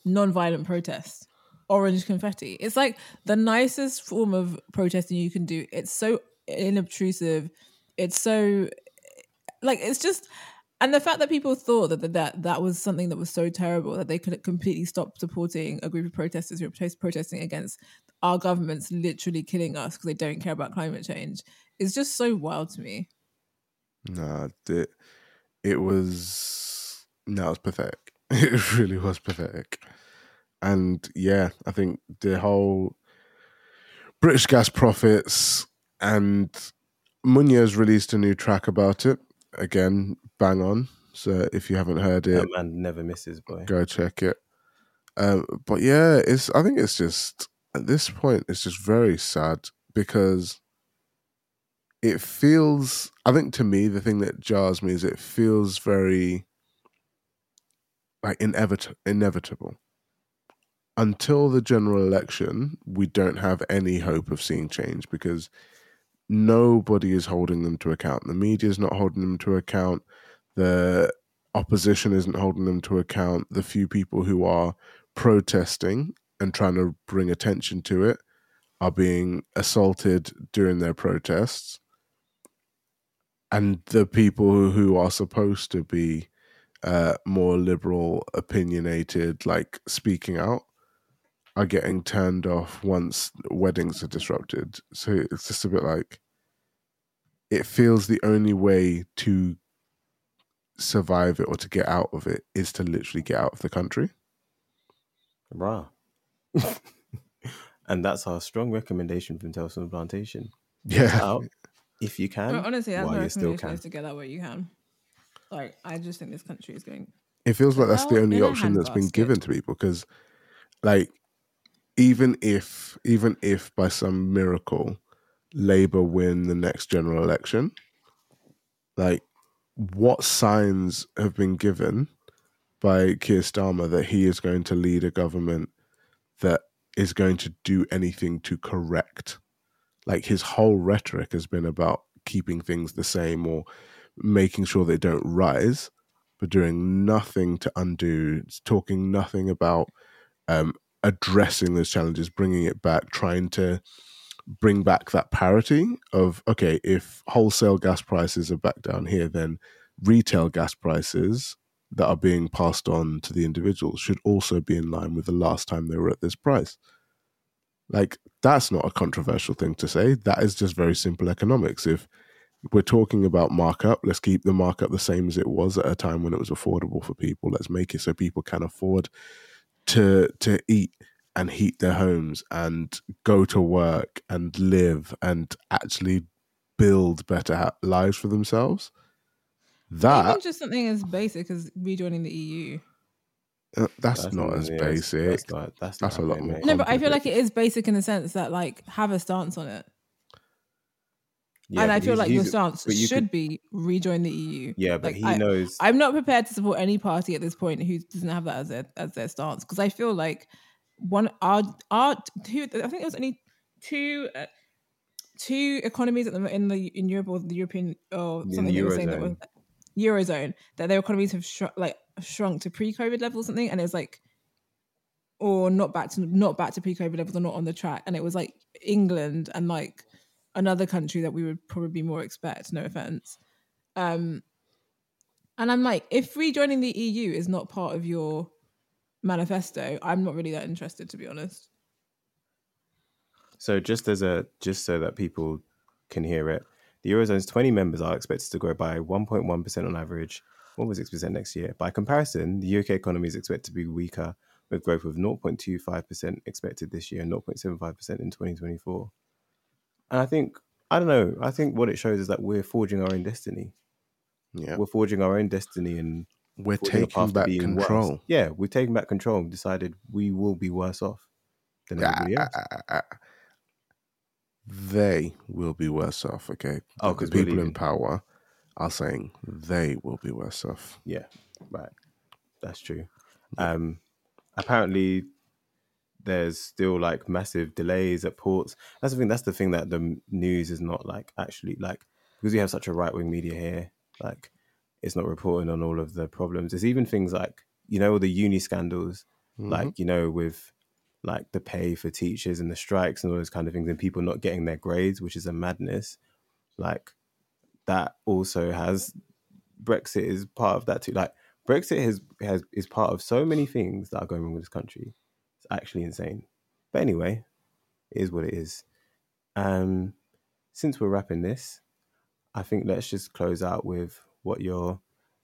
non-violent protest. Orange confetti. It's like the nicest form of protesting you can do. It's so inobtrusive. It's so like, it's just, and the fact that people thought that was something that was so terrible that they could completely stop supporting a group of protesters who are protesting against our government's literally killing us because they don't care about climate change. It's just so wild to me. Nah, it was pathetic. It really was pathetic. And yeah, I think the whole British gas profits, and Munya's released a new track about it. Again, bang on. So if you haven't heard it, that man never misses, boy. Go check it. But yeah, I think it's just, at this point, it's just very sad because it feels, I think to me, the thing that jars me is it feels very like inevitable. Until the general election, we don't have any hope of seeing change because nobody is holding them to account. The media is not holding them to account. The opposition isn't holding them to account. The few people who are protesting and trying to bring attention to it are being assaulted during their protests. And the people who are supposed to be more liberal, opinionated, like speaking out, are getting turned off once weddings are disrupted. So it's just a bit like, it feels the only way to survive it or to get out of it is to literally get out of the country. Wow. And that's our strong recommendation from Tales from the Plantation. Yeah. Get out if you can. Well, honestly, that's my recommendation is to get out where you can. Like, I just think this country is going... It feels like that's the only option that's been given to people because, like, even if by some miracle Labour win the next general election, like, what signs have been given by Keir Starmer that he is going to lead a government that is going to do anything to correct? Like, his whole rhetoric has been about keeping things the same or making sure they don't rise, but doing nothing to undo, talking nothing about addressing those challenges, bringing it back, trying to bring back that parity of, okay, if wholesale gas prices are back down here, then retail gas prices that are being passed on to the individuals should also be in line with the last time they were at this price. Like, that's not a controversial thing to say. That is just very simple economics. If we're talking about markup, let's keep the markup the same as it was at a time when it was affordable for people. Let's make it so people can afford to eat and heat their homes and go to work and live and actually build better lives for themselves. That, even just something as basic as rejoining the EU. That's not as basic. That's a lot more. No, but I feel like it is basic in the sense that, like, have a stance on it. Yeah, and I feel like your stance should be rejoin the EU. Yeah, but like, he knows. I'm not prepared to support any party at this point who doesn't have that as their stance, because I feel like I think it was only two economies in Europe, or the European, or something, they were saying that was Eurozone, that their economies have shrunk to pre-COVID levels, something, and it's like, or not back to pre-COVID levels, or not on the track, and it was like England and like another country that we would probably more expect, no offense. And I'm like, if rejoining the EU is not part of your manifesto, I'm not really that interested, to be honest. So just so that people can hear it, the Eurozone's 20 members are expected to grow by 1.1% on average, 1.6% next year. By comparison, the UK economy is expected to be weaker, with growth of 0.25% expected this year and 0.75% in 2024. And I think what it shows is that we're forging our own destiny. Yeah. We're forging our own destiny and we're taking back control. Worse. Yeah, we're taking back control and decided we will be worse off than everybody else. They will be worse off, okay? Oh, because people in power are saying they will be worse off. Yeah, right. That's true. Apparently, there's still like massive delays at ports. That's the thing. That's the thing that the news is not like actually like, because we have such a right wing media here. Like, it's not reporting on all of the problems. It's even things like, you know, the uni scandals, mm-hmm. like, you know, with like the pay for teachers and the strikes and all those kind of things, and people not getting their grades, which is a madness. Like, that also has Brexit is part of that too. Like, Brexit is part of so many things that are going wrong with this country. It's actually insane. But anyway, it is what it is. Since we're wrapping this, I think let's just close out with what you're,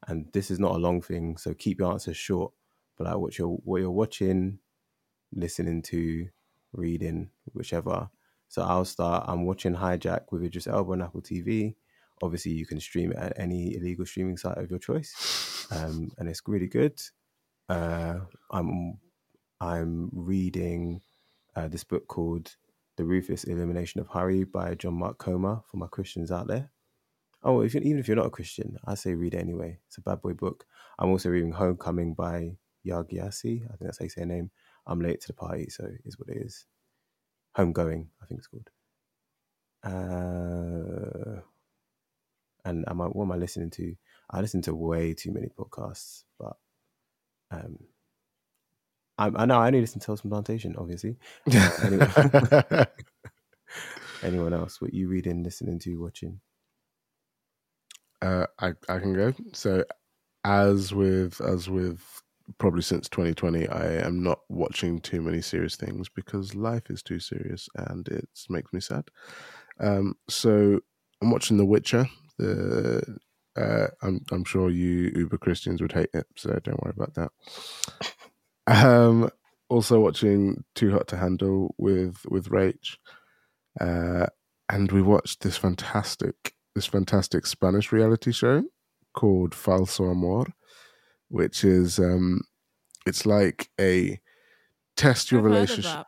and this is not a long thing, so keep your answers short, but like what you're watching, listening to, reading, whichever. So I'll start. I'm watching Hijack with Idris Elba on Apple TV. Obviously, you can stream it at any illegal streaming site of your choice, and it's really good. I'm reading this book called The Ruthless Elimination of Hurry by John Mark Comer for my Christians out there. Oh, even if you're not a Christian, I say read it anyway. It's a bad boy book. I'm also reading Homecoming by Yarghiasi. I think that's how you say her name. I'm late to the party, so it is what it is. Homegoing, I think it's called. And what am I listening to? I listen to way too many podcasts, but I know I only listen to Tales from the Plantation, obviously. Anyone else? What you reading, listening to, watching? I can go. So as with probably since 2020, I am not watching too many serious things because life is too serious and it makes me sad. So I'm watching The Witcher. I'm sure you Uber Christians would hate it, so don't worry about that. Also watching Too Hot to Handle with Rach, and we watched this fantastic Spanish reality show called Falso Amor, which is it's like a test your relationship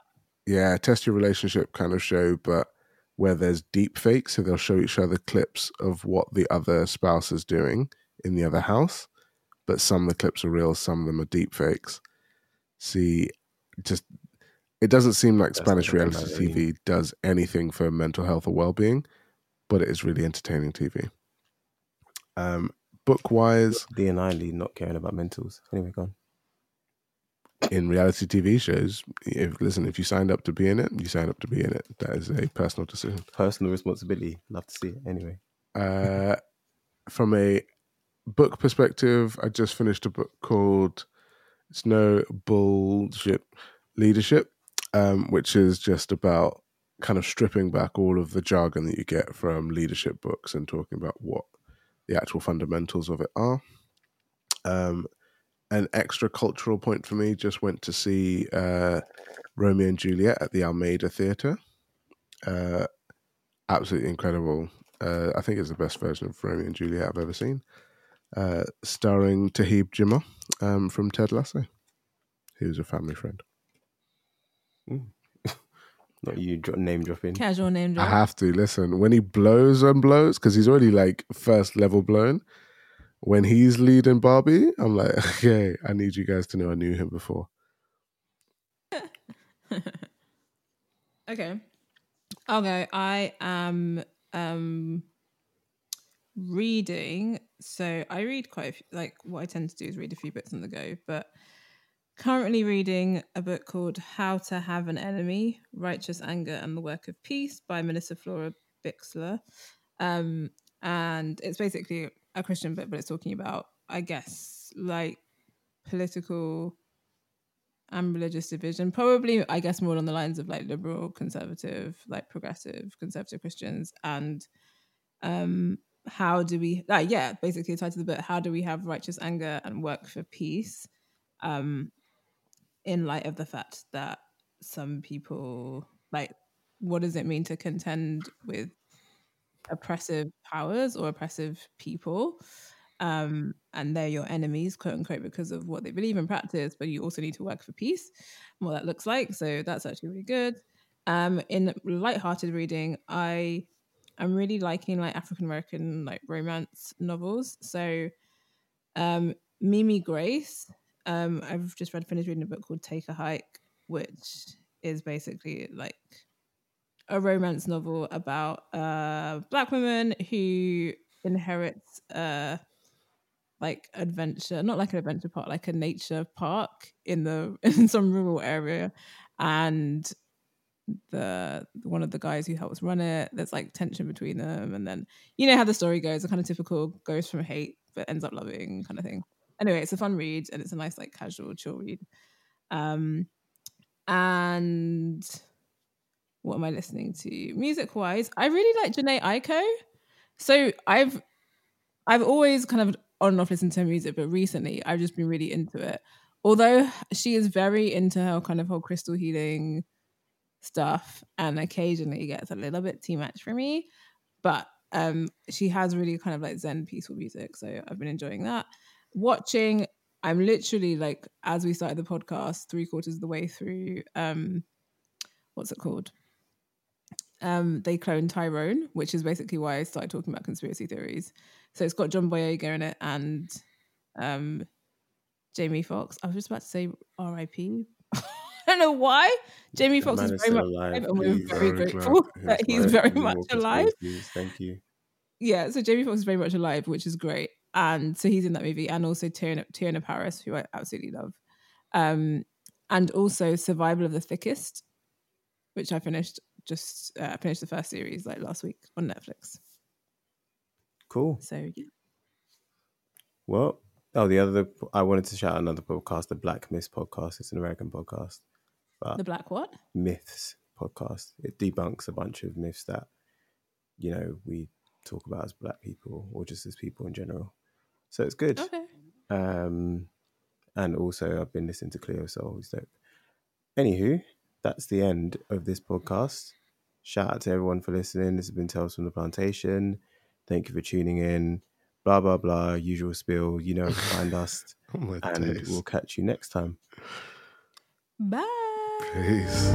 kind of show, but where there's deep fakes, so they'll show each other clips of what the other spouse is doing in the other house, but some of the clips are real, some of them are deep fakes. See, just it doesn't seem like that's Spanish reality TV does anything for mental health or well-being, but it is really entertaining TV. Book-wise... D&I not caring about mentals. Anyway, go on. In reality TV shows, if you signed up to be in it, you signed up to be in it. That is a personal decision. Personal responsibility. Love to see it. Anyway. From a book perspective, I just finished a book called... It's No Bullshit Leadership, which is just about kind of stripping back all of the jargon that you get from leadership books and talking about what the actual fundamentals of it are. An extra cultural point for me, just went to see Romeo and Juliet at the Almeida Theatre. Absolutely incredible. I think it's the best version of Romeo and Juliet I've ever seen. Starring Tahib Jamil from Ted Lasso, who's a family friend. Not you name dropping. Casual name dropping. I have to listen when he blows because he's already like first level blown. When he's leading Barbie, I'm like, okay, I need you guys to know I knew him before. Okay, I'll go. I am reading. So I read quite a few, like what I tend to do is read a few books on the go, but currently reading a book called How to Have an Enemy, Righteous Anger and the Work of Peace by Melissa Flora Bixler. And it's basically a Christian book, but it's talking about, I guess, like political and religious division, probably, I guess, more on the lines of like liberal, conservative, like progressive, conservative Christians, and how do we basically the title of the book, how do we have righteous anger and work for peace, in light of the fact that some people, like, what does it mean to contend with oppressive powers or oppressive people, and they're your enemies, quote unquote, because of what they believe and practice, but you also need to work for peace and what that looks like. So that's actually really good. In lighthearted reading, I'm really liking like African American like romance novels. So Mimi Grace, I've just finished reading a book called Take a Hike, which is basically like a romance novel about a black woman who inherits like adventure, not like an adventure park, like a nature park in some rural area, and the one of the guys who helps run it, there's like tension between them, and then you know how the story goes, a kind of typical goes from hate but ends up loving kind of thing. Anyway, it's a fun read and it's a nice like casual chill read. And what am I listening to music wise? I really like Jhené Aiko. So I've always kind of on and off listened to her music, but recently I've just been really into it. Although she is very into her kind of whole crystal healing stuff and occasionally gets a little bit too much for me, but she has really kind of like zen peaceful music, so I've been enjoying that. Watching, I'm literally like, as we started the podcast, 3/4 of the way through what's it called? They Cloned Tyrone, which is basically why I started talking about conspiracy theories. So it's got John Boyega in it and Jamie Foxx. I was just about to say R.I.P. I don't know why. Jamie Foxx is very much alive, and we're very grateful that he's very much alive. Thank you. Yeah, so Jamie Foxx is very much alive, which is great. And so he's in that movie, and also Tierna Paris, who I absolutely love. And also Survival of the Thickest, which I finished. I finished the first series like last week on Netflix. Cool. So yeah. Well, I wanted to shout out another podcast, the Black Myths podcast. It's an American podcast. But the Black what? Myths podcast. It debunks a bunch of myths that, you know, we talk about as Black people or just as people in general. So it's good. Okay. And also I've been listening to Cleo Soul, who's dope. Anywho, that's the end of this podcast. Shout out to everyone for listening. This has been Tales from the Plantation. Thank you for tuning in. Blah, blah, blah. Usual spiel. You know where to find us. We'll catch you next time. Bye. Peace.